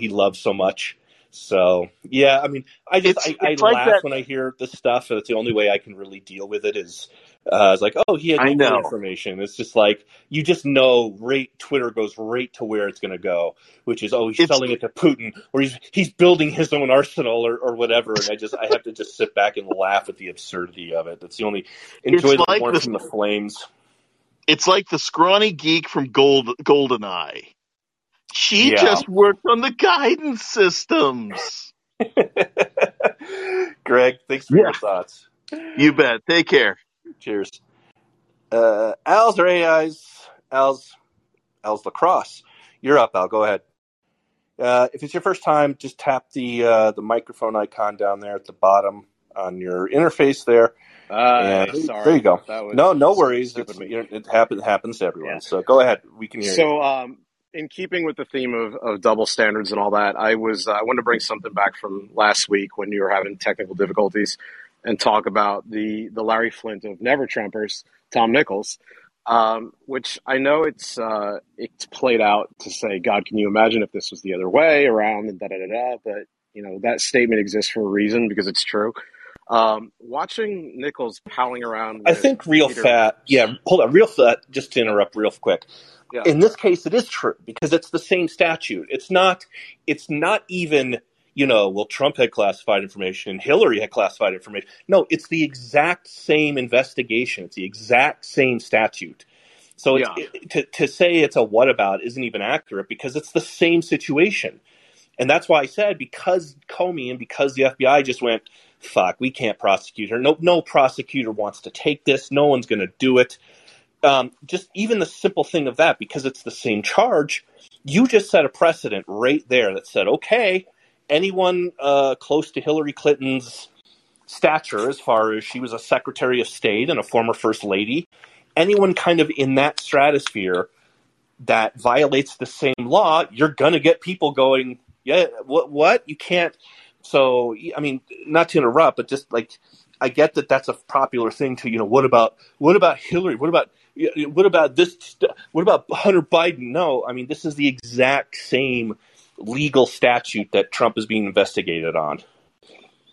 loved so much. So, yeah, I mean, I laugh when I hear this stuff, and it's the only way I can really deal with it is like, oh, he had no information. It's just like, you just know Twitter goes right to where it's going to go, which is, oh, he's selling it to Putin, or he's building his own arsenal or whatever, and I have to just sit back and laugh at the absurdity of it. That's the only, enjoy the warmth from the flames. It's like the scrawny geek from GoldenEye. She just worked on the guidance systems. Greg, thanks for your thoughts. You bet. Take care. Cheers. Al's or AI's? Al's Lacrosse. You're up, Al. Go ahead. If it's your first time, just tap the microphone icon down there at the bottom on your interface there. Sorry. There you go. No worries. It happens to everyone. Yeah. So go ahead. We can hear you. In keeping with the theme of double standards and all that, I wanted to bring something back from last week when you were having technical difficulties and talk about the Larry Flint of Never Trumpers, Tom Nichols, which I know it's played out to say, God, can you imagine if this was the other way around and da-da-da-da, but that statement exists for a reason because it's true. Watching Nichols palling around. I think real fat, just to interrupt real quick. Yeah. In this case, it is true because it's the same statute. It's not even, Trump had classified information, Hillary had classified information. No, it's the exact same investigation. It's the exact same statute. So to say it's a whatabout isn't even accurate because it's the same situation. And that's why I said because Comey and because the FBI just went, fuck, we can't prosecute her. No prosecutor wants to take this. No one's going to do it. Just even the simple thing of that, because it's the same charge, you just set a precedent right there that said, okay, anyone close to Hillary Clinton's stature, as far as she was a Secretary of State and a former First Lady, anyone kind of in that stratosphere that violates the same law, you're going to get people going, yeah, what? You can't. So, I mean, not to interrupt, but just like, I get that that's a popular thing to, what about Hillary? What about Hunter Biden? No, I mean, this is the exact same legal statute that Trump is being investigated on.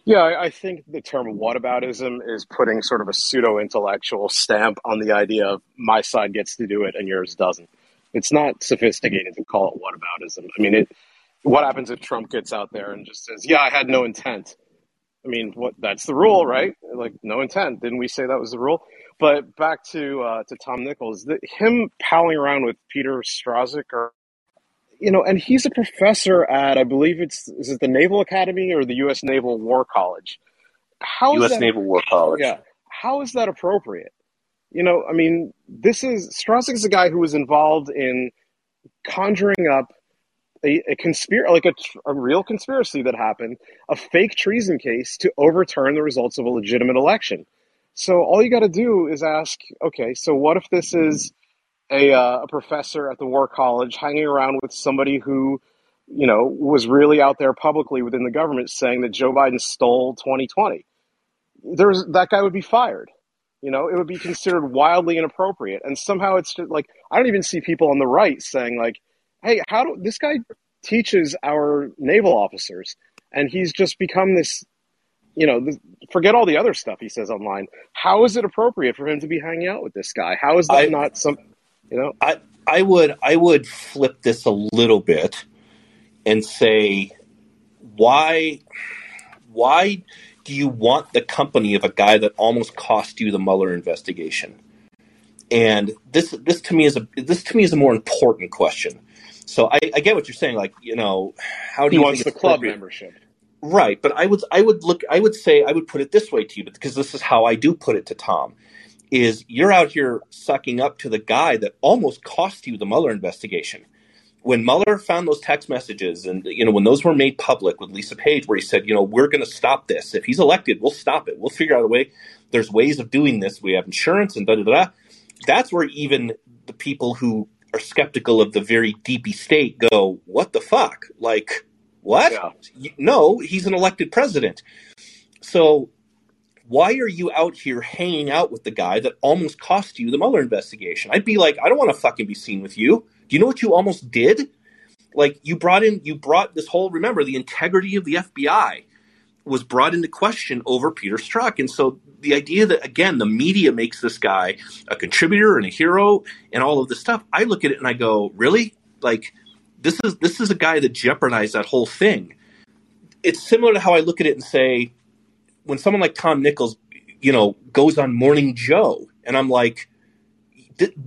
Yeah, I think the term whataboutism is putting sort of a pseudo-intellectual stamp on the idea of my side gets to do it and yours doesn't. It's not sophisticated to call it whataboutism. I mean, what happens if Trump gets out there and just says, yeah, I had no intent? I mean, that's the rule, right? Like, no intent. Didn't we say that was the rule? But back to Tom Nichols, him palling around with Peter Strzok, and he's a professor at, I believe is it the Naval Academy or the U.S. Naval War College? Yeah. How is that appropriate? I mean, Strzok's a guy who was involved in conjuring up a conspiracy, like a real conspiracy that happened, a fake treason case to overturn the results of a legitimate election. So all you got to do is ask, okay, so what if this is a professor at the War College hanging around with somebody who, was really out there publicly within the government saying that Joe Biden stole 2020? That guy would be fired. You know, it would be considered wildly inappropriate. And somehow it's just, like, I don't even see people on the right saying, like, hey, how do this guy teaches our naval officers? And he's just become this, you know, this, forget all the other stuff he says online. How is it appropriate for him to be hanging out with this guy? How is that not some, you know? I would flip this a little bit and say, why do you want the company of a guy that almost cost you the Mueller investigation? And this to me is a more important question. So I get what you're saying. Like, you know, how do you want the club membership? Right. But I would put it this way to you, because this is how I do put it to Tom, is you're out here sucking up to the guy that almost cost you the Mueller investigation. When Mueller found those text messages and, you know, when those were made public with Lisa Page, where he said, you know, we're going to stop this. If he's elected, we'll stop it. We'll figure out a way. There's ways of doing this. We have insurance and da-da-da. That's where even the people who are skeptical of the very deep state go, what the fuck? Like, what? Yeah. No, he's an elected president. So why are you out here hanging out with the guy that almost cost you the Mueller investigation? I'd be like, I don't want to fucking be seen with you. Do you know what you almost did? Like, you brought this whole, remember, the integrity of the FBI was brought into question over Peter Strzok. And so the idea that, again, the media makes this guy a contributor and a hero and all of this stuff, I look at it and I go, really? Like, this is a guy that jeopardized that whole thing. It's similar to how I look at it and say, when someone like Tom Nichols, you know, goes on Morning Joe, and I'm like,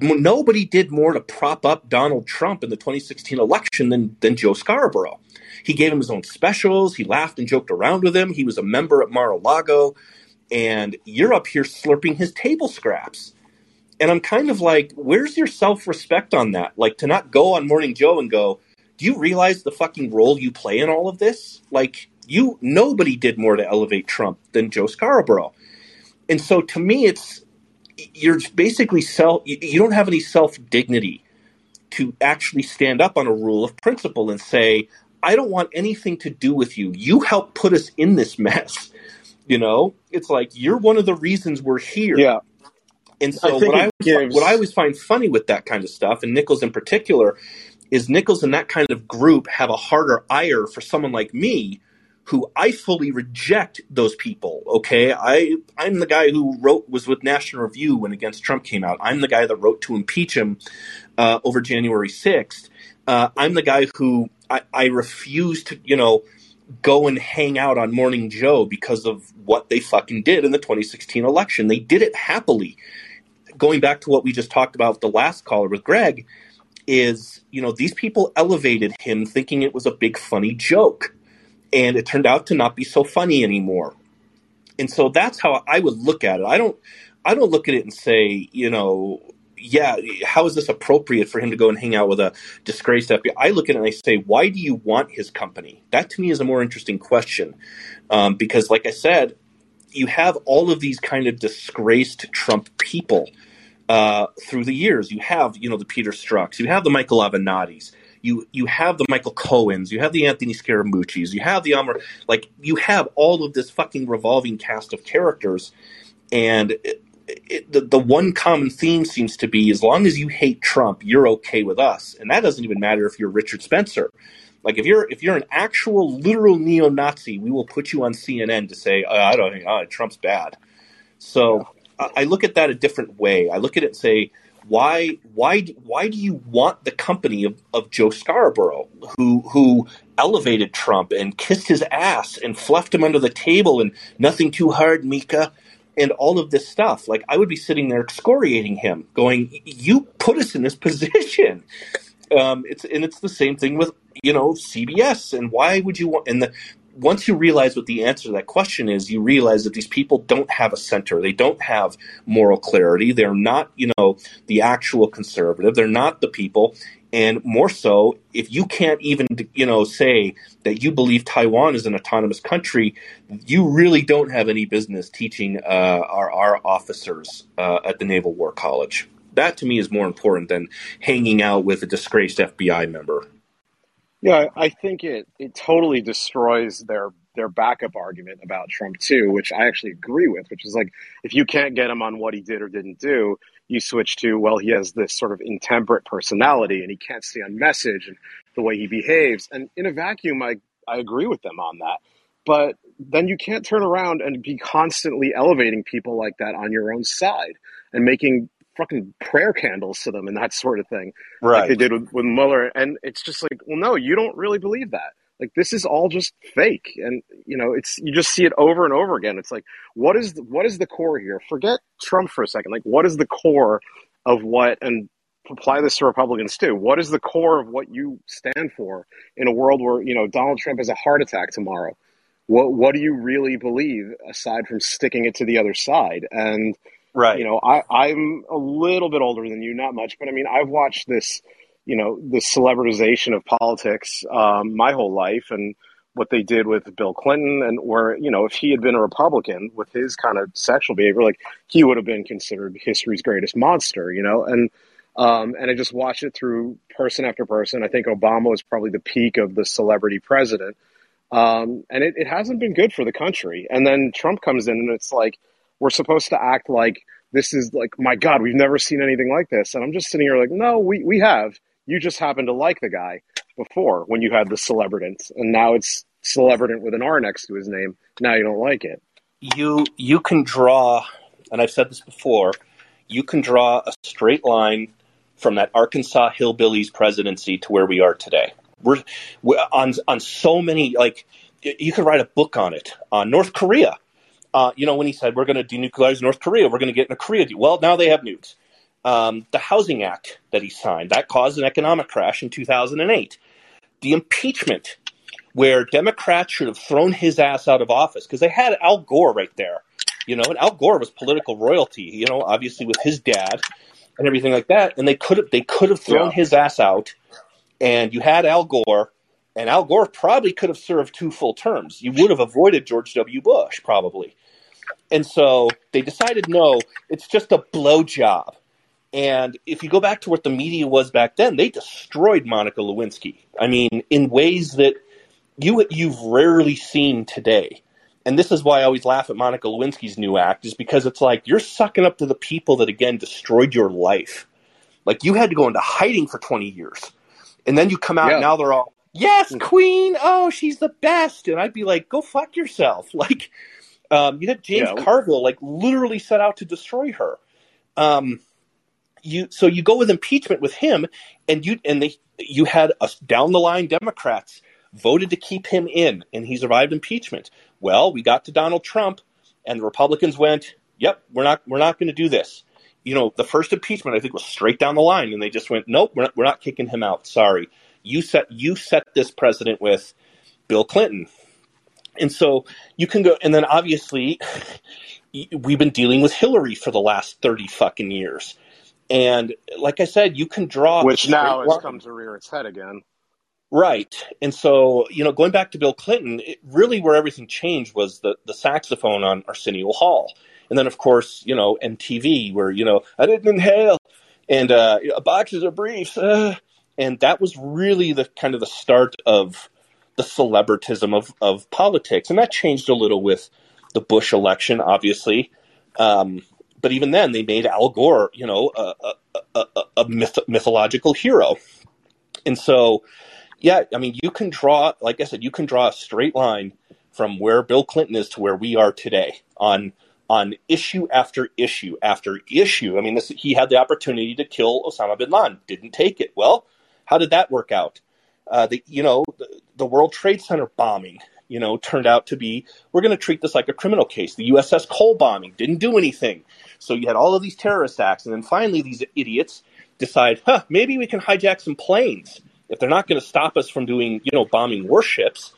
nobody did more to prop up Donald Trump in the 2016 election than Joe Scarborough. He gave him his own specials. He laughed and joked around with him. He was a member at Mar-a-Lago. And you're up here slurping his table scraps. And I'm kind of like, where's your self-respect on that? Like, to not go on Morning Joe and go, do you realize the fucking role you play in all of this? Like, nobody did more to elevate Trump than Joe Scarborough. And so to me, it's, you're basically you don't have any self-dignity to actually stand up on a rule of principle and say, I don't want anything to do with you. You helped put us in this mess. You know, it's like, you're one of the reasons we're here. Yeah. And so what I always find funny with that kind of stuff, and Nichols in particular, is Nichols and that kind of group have a harder ire for someone like me, who I fully reject those people, okay? I'm the guy who was with National Review when Against Trump came out. I'm the guy that wrote to impeach him over January 6th. I'm the guy who I refuse to, you know, go and hang out on Morning Joe because of what they fucking did in the 2016 election. They did it happily. Going back to what we just talked about with the last caller with Greg is, you know, these people elevated him thinking it was a big funny joke. And it turned out to not be so funny anymore. And so that's how I would look at it. I don't look at it and say, you know, yeah, how is this appropriate for him to go and hang out with a disgraced FBI? I look at it and I say, why do you want his company? That to me is a more interesting question. Because like I said, you have all of these kind of disgraced Trump people through the years. You have, you know, the Peter Strzoks. You have the Michael Avenattis. You have the Michael Cohens, you have the Anthony Scaramucci's, you have the you have all of this fucking revolving cast of characters, and the one common theme seems to be, as long as you hate Trump, you're okay with us, and that doesn't even matter if you're Richard Spencer. Like, if you're an actual literal neo-Nazi, we will put you on CNN to say, Trump's bad. So I look at that a different way. I look at it and say, Why do you want the company of Joe Scarborough, who elevated Trump and kissed his ass and fluffed him under the table and nothing too hard, Mika, and all of this stuff? Like, I would be sitting there excoriating him, going, you put us in this position. It's the same thing with, you know, CBS. And why would you want – and once you realize what the answer to that question is, you realize that these people don't have a center. They don't have moral clarity. They're not, you know, the actual conservative. They're not the people. And more so, if you can't even, you know, say that you believe Taiwan is an autonomous country, you really don't have any business teaching our officers at the Naval War College. That to me is more important than hanging out with a disgraced FBI member. Yeah, I think it totally destroys their their backup argument about Trump too, which I actually agree with, which is like, if you can't get him on what he did or didn't do, you switch to, well, he has this sort of intemperate personality and he can't stay on message and the way he behaves. And in a vacuum, I agree with them on that. But then you can't turn around and be constantly elevating people like that on your own side and making fucking prayer candles to them and that sort of thing, right? Like they did with Mueller. And it's just like, well, no, you don't really believe that. Like, this is all just fake. And, you know, it's, you just see it over and over again. It's like, what is the core here? Forget Trump for a second. Like, what is the core of what, and apply this to Republicans too, what is the core of what you stand for in a world where, you know, Donald Trump has a heart attack tomorrow? What do you really believe aside from sticking it to the other side? And, right, you know, I'm a little bit older than you, not much, but I mean, I've watched this, you know, the celebritization of politics my whole life, and what they did with Bill Clinton, and where, you know, if he had been a Republican with his kind of sexual behavior, like, he would have been considered history's greatest monster, you know, and I just watched it through person after person. I think Obama was probably the peak of the celebrity president, and it hasn't been good for the country. And then Trump comes in, and it's like, we're supposed to act like this is like, my God, we've never seen anything like this. And I'm just sitting here like, no, we have. You just happened to like the guy before when you had the celebritant, and now it's celebritant with an R next to his name. Now you don't like it. You can draw, and I've said this before, you can draw a straight line from that Arkansas hillbillies presidency to where we are today. We're on so many, like, you could write a book on it. On North Korea, you know, when he said, we're going to denuclearize North Korea, we're going to get in a Korea. Well, now they have nukes. The Housing Act that he signed, that caused an economic crash in 2008. The impeachment, where Democrats should have thrown his ass out of office, because they had Al Gore right there, you know, and Al Gore was political royalty, you know, obviously with his dad and everything like that. And they could have thrown his ass out, and you had Al Gore, and Al Gore probably could have served 2 full terms. You would have avoided George W. Bush, probably. And so they decided, no, it's just a blowjob. And if you go back to what the media was back then, they destroyed Monica Lewinsky. I mean, in ways that you've rarely seen today. And this is why I always laugh at Monica Lewinsky's new act, is because it's like, you're sucking up to the people that, again, destroyed your life. Like, you had to go into hiding for 20 years. And then you come out, and now they're all, yes, Queen, oh, she's the best. And I'd be like, go fuck yourself. Like, you had James Carville, like, literally set out to destroy her. So you go with impeachment with him, and you had down the line Democrats voted to keep him in, and he survived impeachment. Well, we got to Donald Trump, and the Republicans went, "Yep, we're not going to do this." You know, the first impeachment, I think, was straight down the line, and they just went, "Nope, we're not kicking him out. Sorry, you set this precedent with Bill Clinton," and so you can go, and then obviously we've been dealing with Hillary for the last 30 fucking years. And like I said, you can draw, which now has come to rear its head again. Right. And so, you know, going back to Bill Clinton, it really, where everything changed was the saxophone on Arsenio Hall. And then, of course, you know, MTV, where, you know, I didn't inhale, and boxes of briefs. And that was really the kind of the start of the celebritism of politics. And that changed a little with the Bush election, obviously. But even then, they made Al Gore, you know, a mythological hero. And so, yeah, I mean, you can draw, like I said, you can draw a straight line from where Bill Clinton is to where we are today on issue after issue after issue. I mean, he had the opportunity to kill Osama bin Laden, didn't take it. Well, how did that work out? The World Trade Center bombing, you know, turned out to be, we're going to treat this like a criminal case. The USS Cole bombing didn't do anything. So you had all of these terrorist acts. And then finally, these idiots decide, maybe we can hijack some planes. If they're not going to stop us from doing, you know, bombing warships.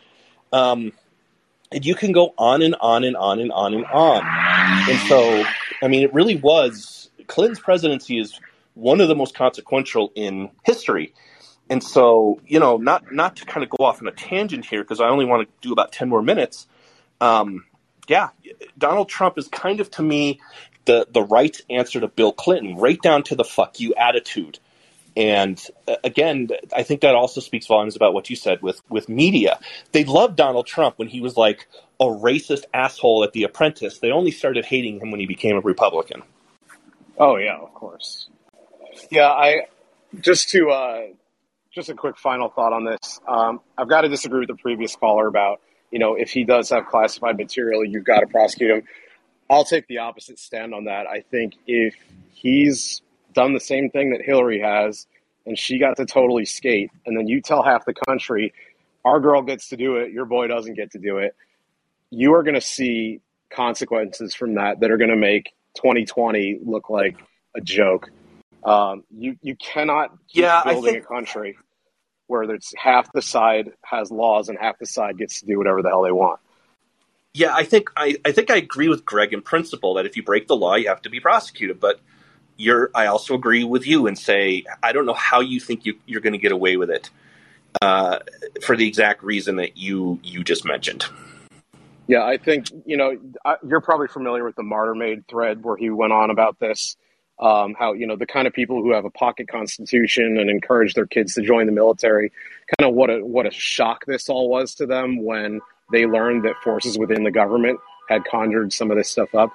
And you can go on and on and on and on and on. And so, I mean, it really was, Clinton's presidency is one of the most consequential in history. And so, you know, not to kind of go off on a tangent here, because I only want to do about 10 more minutes. Donald Trump is kind of, to me, the right answer to Bill Clinton, right down to the fuck you attitude. And again, I think that also speaks volumes about what you said with media. They loved Donald Trump when he was like a racist asshole at The Apprentice. They only started hating him when he became a Republican. Oh, yeah, of course. Yeah, just a quick final thought on this. I've got to disagree with the previous caller about, you know, if he does have classified material, you've got to prosecute him. I'll take the opposite stand on that. I think if he's done the same thing that Hillary has, and she got to totally skate, and then you tell half the country, our girl gets to do it, your boy doesn't get to do it, you are going to see consequences from that that are going to make 2020 look like a joke. You cannot keep building a country where there's half the side has laws and half the side gets to do whatever the hell they want. Yeah, I think I agree with Greg in principle that if you break the law, you have to be prosecuted. But I also agree with you and say I don't know how you think you're going to get away with it for the exact reason that you just mentioned. Yeah, I think you're probably familiar with the Martyr Maid thread where he went on about this. How, the kind of people who have a pocket constitution and encourage their kids to join the military, kind of what a shock this all was to them when they learned that forces within the government had conjured some of this stuff up.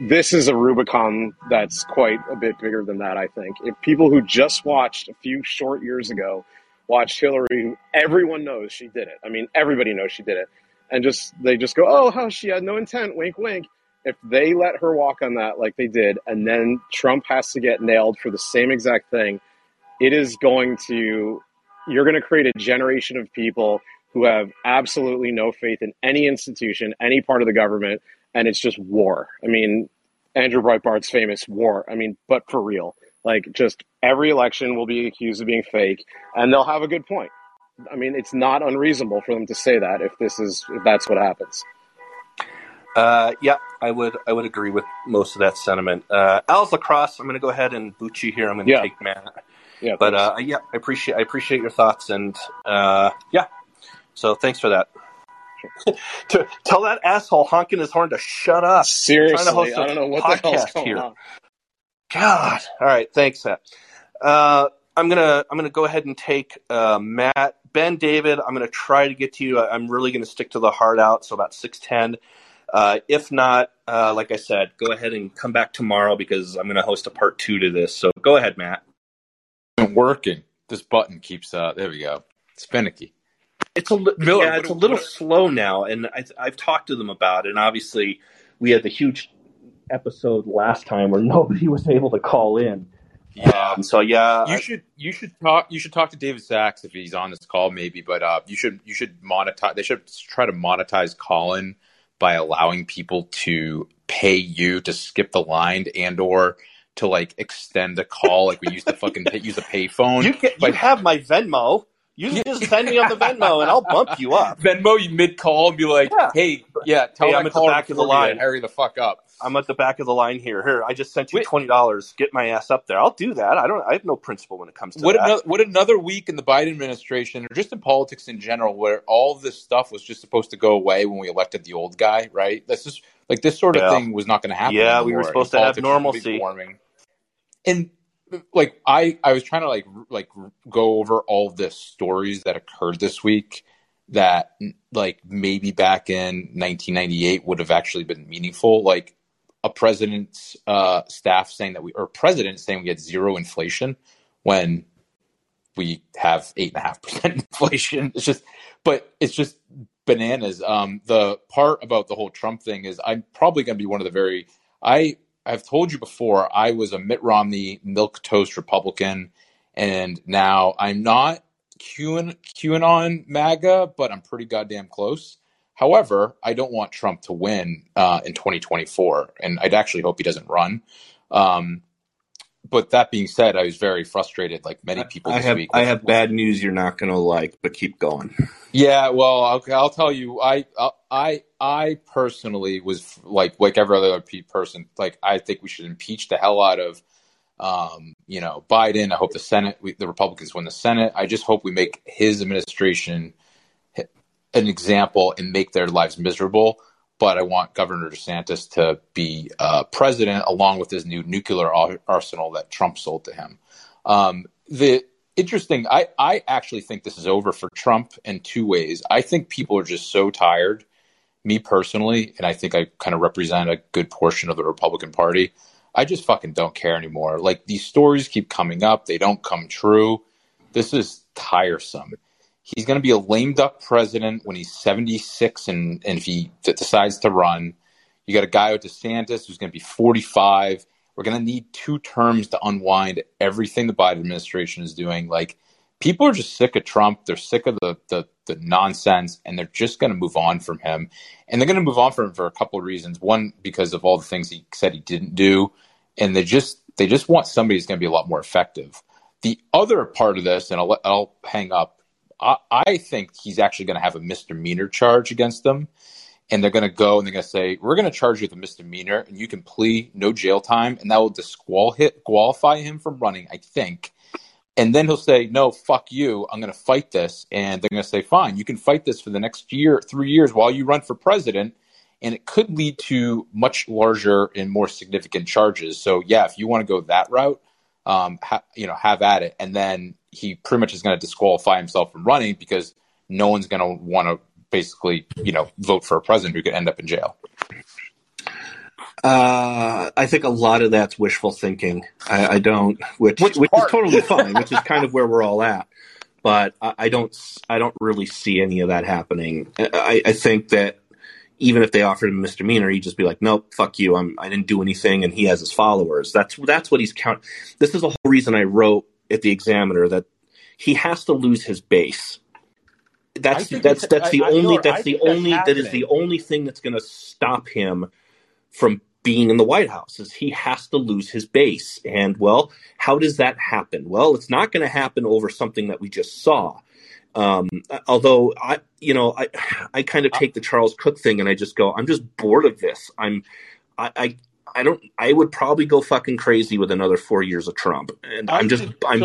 This is a Rubicon that's quite a bit bigger than that, I think. If people who just watched a few short years ago watched Hillary, who everyone knows she did it. I mean, everybody knows she did it. And they just go, oh, how she had no intent, wink, wink. If they let her walk on that like they did, and then Trump has to get nailed for the same exact thing, you're going to create a generation of people who have absolutely no faith in any institution, any part of the government, and it's just war. I mean, Andrew Breitbart's famous war. I mean, but for real, like just every election will be accused of being fake, and they'll have a good point. I mean, it's not unreasonable for them to say that if that's what happens. Yeah, I would agree with most of that sentiment. Al's lacrosse. I'm going to go ahead and boot you here. I'm going to take Matt. Yeah, but I appreciate your thoughts and so thanks for that. Sure. Tell that asshole honking his horn to shut up. Seriously, I don't know what the hell's going on. God. All right, thanks, Matt. I'm gonna go ahead and take Matt, Ben, David. I'm gonna try to get to you. I'm really gonna stick to the hard out. So about 6:10. If not, like I said, go ahead and come back tomorrow because I'm going to host a part 2 to this. So go ahead, Matt. It's working. This button keeps up. There we go. It's finicky. It's a little slow now, and I've talked to them about it. And obviously, we had the huge episode last time where nobody was able to call in. Yeah. You should talk to David Sachs if he's on this call, maybe. But you should monetize. They should try to monetize Colin by allowing people to pay you to skip the line and or to like extend a call like we used to fucking use a pay phone. You have my Venmo. You just send me on the Venmo and I'll bump you up. Venmo you mid-call and be like, hey, I'm at the back of the line. Hurry the fuck up. I'm at the back of the line here. Here, I just sent you $20. Get my ass up there. I'll do that. I have no principle when it comes to that. What another week in the Biden administration, or just in politics in general, where all this stuff was just supposed to go away when we elected the old guy, right? That's just like this sort of thing was not going to happen. Yeah, we were supposed to have normalcy. And like I was trying to like go over all the stories that occurred this week that like maybe back in 1998 would have actually been meaningful, like a president's staff saying that we had zero inflation when we have 8.5% inflation. It's just bananas. The part about the whole Trump thing is I'm probably going to be one of the I've told you before, I was a Mitt Romney milquetoast Republican. And now I'm not QAnon MAGA, but I'm pretty goddamn close. However, I don't want Trump to win in 2024, and I'd actually hope he doesn't run. But that being said, I was very frustrated, like many people this week. I have bad news you're not going to like, but keep going. Yeah, well, I'll tell you, I personally was like every other person, like I think we should impeach the hell out of Biden. I hope the Republicans win the Senate. I just hope we make his administration an example and make their lives miserable. But I want Governor DeSantis to be president along with his new nuclear arsenal that Trump sold to him. the interesting, I actually think this is over for Trump in two ways. I think people are just so tired, me personally, and I think I kind of represent a good portion of the Republican Party. I just fucking don't care anymore. Like, these stories keep coming up. They don't come true. This is tiresome. He's going to be a lame duck president when he's 76 and if he decides to run. You got a guy with DeSantis who's going to be 45. We're going to need two terms to unwind everything the Biden administration is doing. Like, people are just sick of Trump. They're sick of the nonsense, and they're just going to move on from him. And they're going to move on from him for a couple of reasons. One, because of all the things he said he didn't do. And they just want somebody who's going to be a lot more effective. The other part of this, and I'll hang up, I think he's actually going to have a misdemeanor charge against them. And they're going to go and they're going to say, we're going to charge you with a misdemeanor and you can plea, no jail time. And that will disqualify him from running, I think. And then he'll say, no, fuck you. I'm going to fight this. And they're going to say, fine, you can fight this for the next year, 3 years while you run for president. And it could lead to much larger and more significant charges. So, yeah, if you want to go that route, have at it. And then he pretty much is going to disqualify himself from running because no one's going to want to basically, vote for a president who could end up in jail. I think a lot of that's wishful thinking. I don't, which is totally fine, which is kind of where we're all at. But I don't really see any of that happening. I think that even if they offered him a misdemeanor, he'd just be like, nope, fuck you. I didn't do anything. And he has his followers. That's what he's counting. This is the whole reason I wrote at the Examiner that he has to lose his base. That's the only thing that's going to stop him from being in the White House is he has to lose his base. And well, how does that happen? Well, it's not going to happen over something that we just saw. Although I kind of take the Charles Cook thing and I just go, I'm just bored of this. I would probably go fucking crazy with another 4 years of Trump. And I'm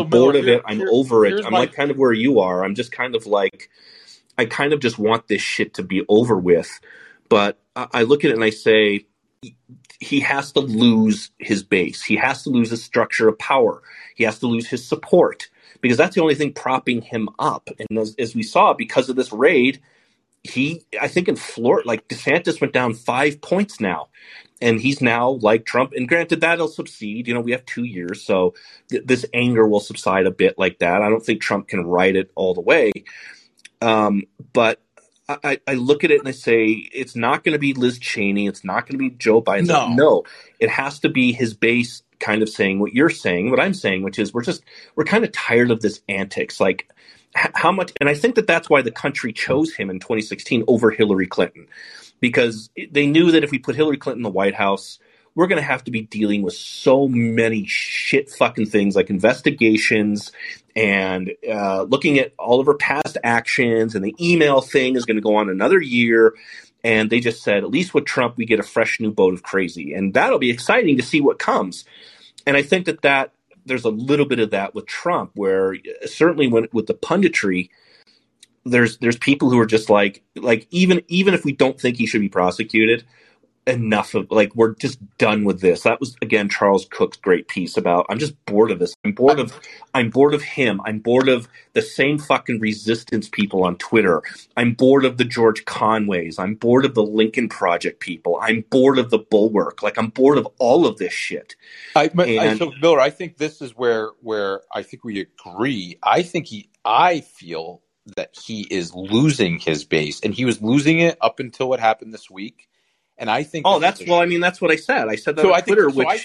bored of it. I'm over it. I'm like kind of where you are. I'm just kind of like, I kind of just want this shit to be over with. But I look at it and I say, he has to lose his base. He has to lose his structure of power. He has to lose his support because that's the only thing propping him up. And as we saw, because of this raid, I think in Florida, like DeSantis went down 5 points now, and he's now like Trump. And granted, that'll subside. We have 2 years, so this anger will subside a bit like that. I don't think Trump can ride it all the way. But I look at it and I say, it's not going to be Liz Cheney. It's not going to be Joe Biden. No, it has to be his base kind of saying what you're saying, what I'm saying, which is we're kind of tired of this antics. Like, how much, and I think that's why the country chose him in 2016 over Hillary Clinton, because they knew that if we put Hillary Clinton in the White House, we're going to have to be dealing with so many shit fucking things like investigations and looking at all of her past actions, and the email thing is going to go on another year. And they just said, at least with Trump, we get a fresh new boat of crazy, and that'll be exciting to see what comes. And I think that there's a little bit of that with Trump, where certainly with the punditry, there's people who are just like even if we don't think he should be prosecuted, enough of, like, we're just done with this. That was, again, Charles Cook's great piece about, I'm just bored of this. I'm bored of him. I'm bored of the same fucking resistance people on Twitter. I'm bored of the George Conways. I'm bored of the Lincoln Project people. I'm bored of the Bulwark. Like, I'm bored of all of this shit. So Miller, I think this is where I think we agree. I feel that he is losing his base, and he was losing it up until what happened this week. And I think that's what I said. I said that on Twitter. I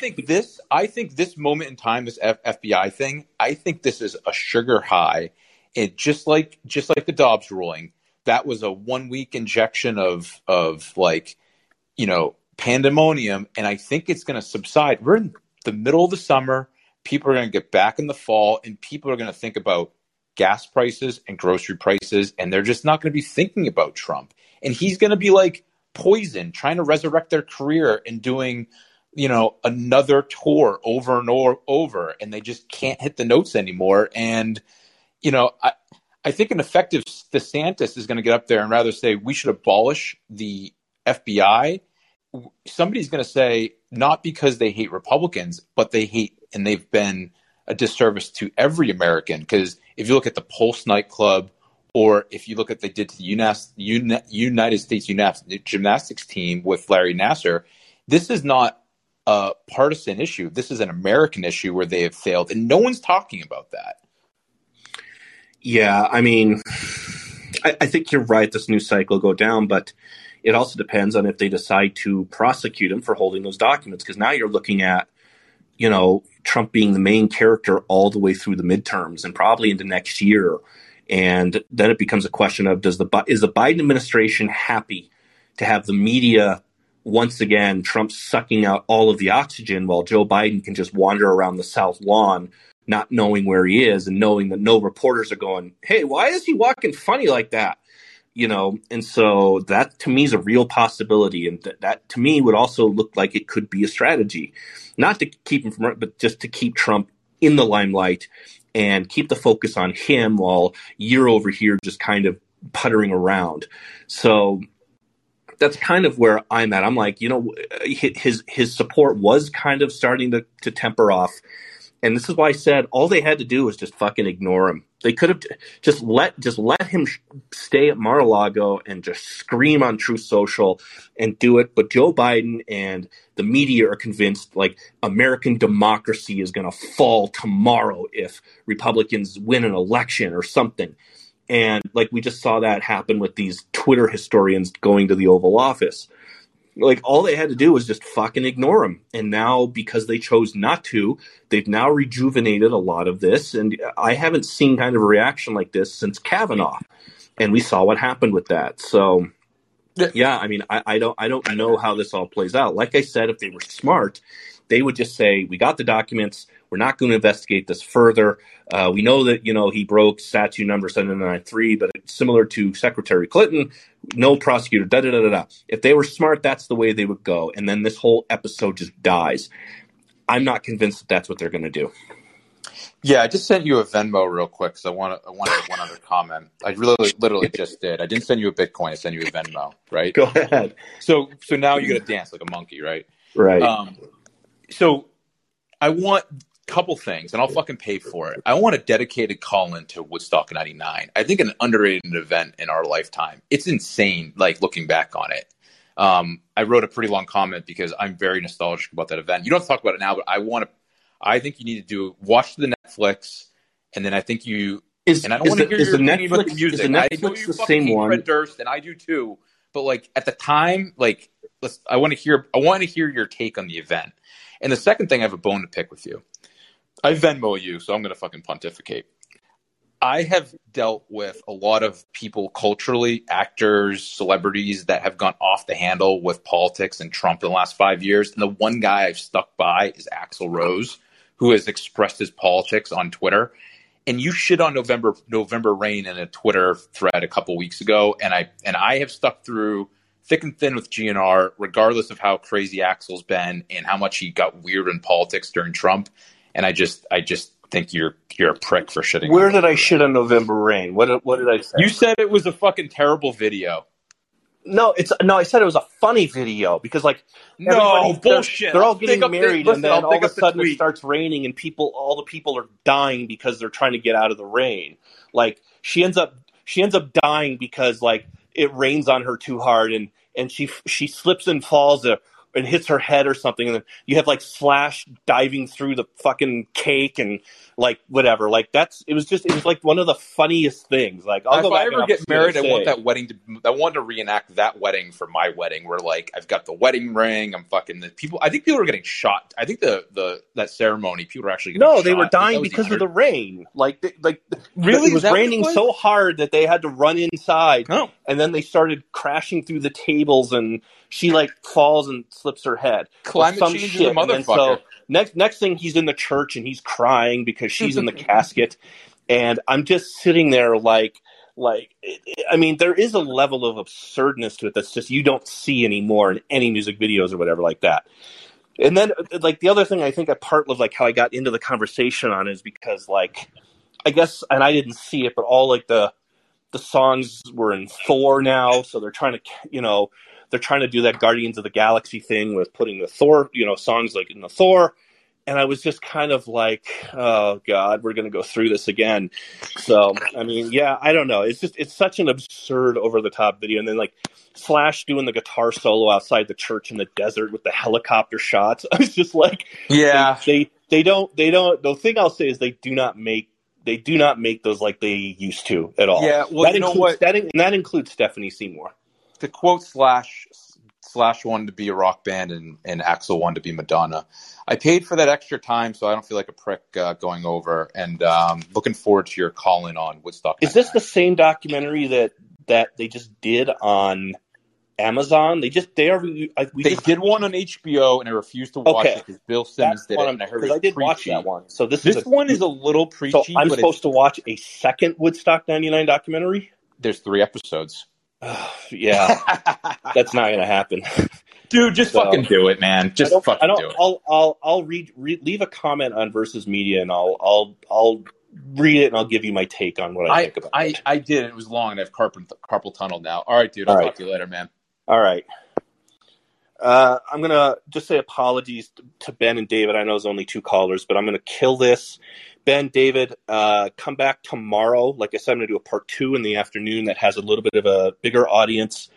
think this moment in time, this FBI thing, I think this is a sugar high. It just like the Dobbs ruling, that was a 1 week injection of pandemonium, and I think it's going to subside. We're in the middle of the summer. People are going to get back in the fall, and people are going to think about gas prices and grocery prices, and they're just not going to be thinking about Trump. And he's going to be like poison, trying to resurrect their career and doing, another tour over and over, and they just can't hit the notes anymore. And, I think an effective DeSantis is going to get up there and rather say, we should abolish the FBI. Somebody's going to say, not because they hate Republicans, but they hate, and they've been a disservice to every American, because if you look at the Pulse nightclub, or if you look at what they did to the United States gymnastics team with Larry Nassar, this is not a partisan issue. This is an American issue where they have failed, and no one's talking about that. Yeah, I mean, I think you're right. This news cycle will go down, but it also depends on if they decide to prosecute him for holding those documents, because now you're looking at, you know, Trump being the main character all the way through the midterms and probably into next year. And then it becomes a question of, is the Biden administration happy to have the media once again, Trump sucking out all of the oxygen while Joe Biden can just wander around the South Lawn, not knowing where he is and knowing that no reporters are going, hey, why is he walking funny like that? You know, and so that to me is a real possibility. And that to me would also look like it could be a strategy, not to keep him from, but just to keep Trump in the limelight and keep the focus on him while you're over here just kind of puttering around. So that's kind of where I'm at. I'm like, you know, his support was kind of starting to temper off. And this is why I said all they had to do was just fucking ignore him. They could have just let him stay at Mar-a-Lago and just scream on Truth Social and do it. But Joe Biden and the media are convinced, like, American democracy is going to fall tomorrow if Republicans win an election or something. And, like, we just saw that happen with these Twitter historians going to the Oval Office. Like, all they had to do was just fucking ignore him. And now, because they chose not to, they've now rejuvenated a lot of this. And I haven't seen kind of a reaction like this since Kavanaugh. And we saw what happened with that. So, yeah, I mean, I don't know how this all plays out. Like I said, if they were smart, they would just say, we got the documents. We're not going to investigate this further. We know that, you know, he broke statute number 793, but it's similar to Secretary Clinton, no prosecutor, da-da-da-da-da. If they were smart, that's the way they would go. And then this whole episode just dies. I'm not convinced that that's what they're going to do. Yeah, I just sent you a Venmo real quick because I wanted one other comment. I really literally just did. I didn't send you a Bitcoin. I sent you a Venmo, right? Go ahead. So now you're going to dance like a monkey, right? Right. So I want a couple things, and I'll fucking pay for it. I want a dedicated call-in to Woodstock 99. I think an underrated event in our lifetime. It's insane, like, looking back on it. I wrote a pretty long comment because I'm very nostalgic about that event. You don't have to talk about it now, but I think you need to watch the Netflix, and then I think you – and I don't want to hear your opinion about the music. I know you fucking hate Fred Durst, and I do too. But, like, at the time, like, I want to hear your take on the event. And the second thing, I have a bone to pick with you. I Venmo you, so I'm going to fucking pontificate. I have dealt with a lot of people culturally, actors, celebrities that have gone off the handle with politics and Trump in the last 5 years. And the one guy I've stuck by is Axl Rose, who has expressed his politics on Twitter. And you shit on November Rain in a Twitter thread a couple weeks ago. And I have stuck through thick and thin with GNR, regardless of how crazy Axel's been and how much he got weird in politics during Trump. And I just think you're a prick for shitting. Where did I shit on November Rain? What did I say? You said it was a fucking terrible video. No, I said it was a funny video because, like, no bullshit. They're all getting married, and then all of a sudden it starts raining, and all the people are dying because they're trying to get out of the rain. Like, she ends up dying because, like, it rains on her too hard, and she slips and falls and hits her head or something, and then you have, like, Slash diving through the fucking cake and, like, whatever. Like, it was like one of the funniest things. Like, if I ever get married, I want that wedding I want to reenact that wedding for my wedding, where, like, I've got the wedding ring. I'm fucking the people. I think people were getting shot. I think that ceremony, people were actually getting shot. No, they were dying because of the rain. Like, really, it was raining so hard that they had to run inside. Oh. And then they started crashing through the tables, and she, like, falls and slips her head. Climate change is a motherfucker. And so next thing, he's in the church and he's crying because she's in the casket. And I'm just sitting there like, I mean, there is a level of absurdness to it that's just you don't see anymore in any music videos or whatever like that. And then, like, the other thing I think a part of, like, how I got into the conversation on is because, like, I guess, and I didn't see it, but all, like, the songs were in Thor now, so they're trying to, you know, they're trying to do that Guardians of the Galaxy thing with putting the Thor, you know, songs like in the Thor And I was just kind of like, oh, God, we're going to go through this again. So, I mean, yeah, I don't know. It's just, it's such an absurd over the top video. And then like Slash doing the guitar solo outside the church in the desert with the helicopter shots. I was just like, yeah, they don't, the thing I'll say is they do not make those like they used to at all. Yeah. Well, that includes Stephanie Seymour. To quote Slash wanted to be a rock band and Axl wanted to be Madonna. I paid for that extra time, so I don't feel like a prick going over. And looking forward to your call-in on Woodstock. Is this the same documentary that they just did on Amazon? They did one on HBO, and I refused to watch it because Bill Simmons did it. And I heard I did watch that one. So this one is a little preachy. So I'm supposed to watch a second Woodstock 99 documentary? There's 3 episodes. Yeah, that's not gonna happen, dude. Just fucking do it, man. Just do it. I'll leave a comment on Versus Media, and I'll read it, and I'll give you my take on what I think about it. I did. It was long, and I have carpal tunnel now. All right, dude. I'll talk to you later, man. All right. I'm gonna just say apologies to Ben and David. I know it's only 2 callers, but I'm gonna kill this. Ben, David, come back tomorrow. Like I said, I'm going to do a part 2 in the afternoon that has a little bit of a bigger audience.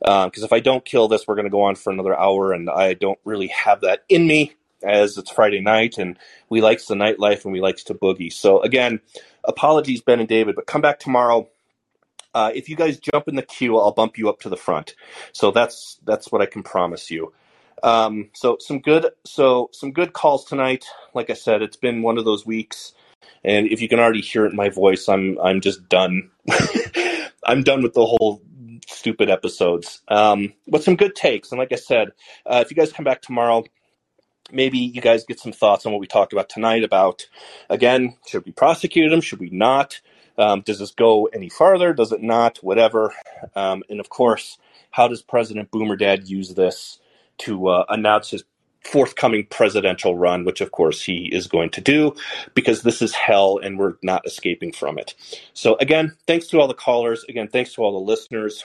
Because if I don't kill this, we're going to go on for another hour, and I don't really have that in me as it's Friday night, and we likes the nightlife, and we likes to boogie. So, again, apologies, Ben and David, but come back tomorrow. If you guys jump in the queue, I'll bump you up to the front. So that's what I can promise you. So some good calls tonight. Like I said, it's been one of those weeks, and if you can already hear it in my voice, I'm just done. I'm done with the whole stupid episodes. But some good takes. And like I said, if you guys come back tomorrow, maybe you guys get some thoughts on what we talked about tonight about, again, should we prosecute him? Should we not? Does this go any farther? Does it not? Whatever. And of course, how does President Boomerdad use this to announce his forthcoming presidential run, which, of course, he is going to do, because this is hell and we're not escaping from it. So, again, thanks to all the callers. Again, thanks to all the listeners.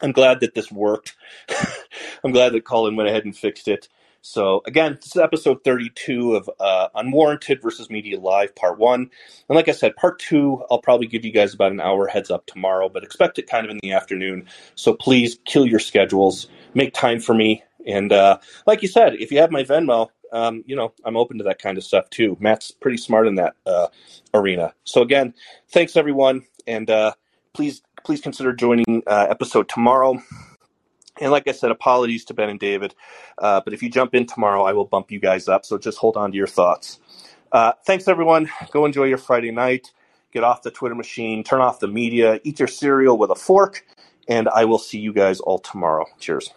I'm glad that this worked. I'm glad that Colin went ahead and fixed it. So, again, this is episode 32 of Unwarranted Versus Media Live, part 1. And like I said, part 2, I'll probably give you guys about an hour heads up tomorrow, but expect it kind of in the afternoon. So please kill your schedules. Make time for me. And like you said, if you have my Venmo, I'm open to that kind of stuff too. Matt's pretty smart in that arena. So again, thanks everyone. And please consider joining episode tomorrow. And like I said, apologies to Ben and David. But if you jump in tomorrow, I will bump you guys up. So just hold on to your thoughts. Thanks everyone. Go enjoy your Friday night. Get off the Twitter machine. Turn off the media. Eat your cereal with a fork. And I will see you guys all tomorrow. Cheers.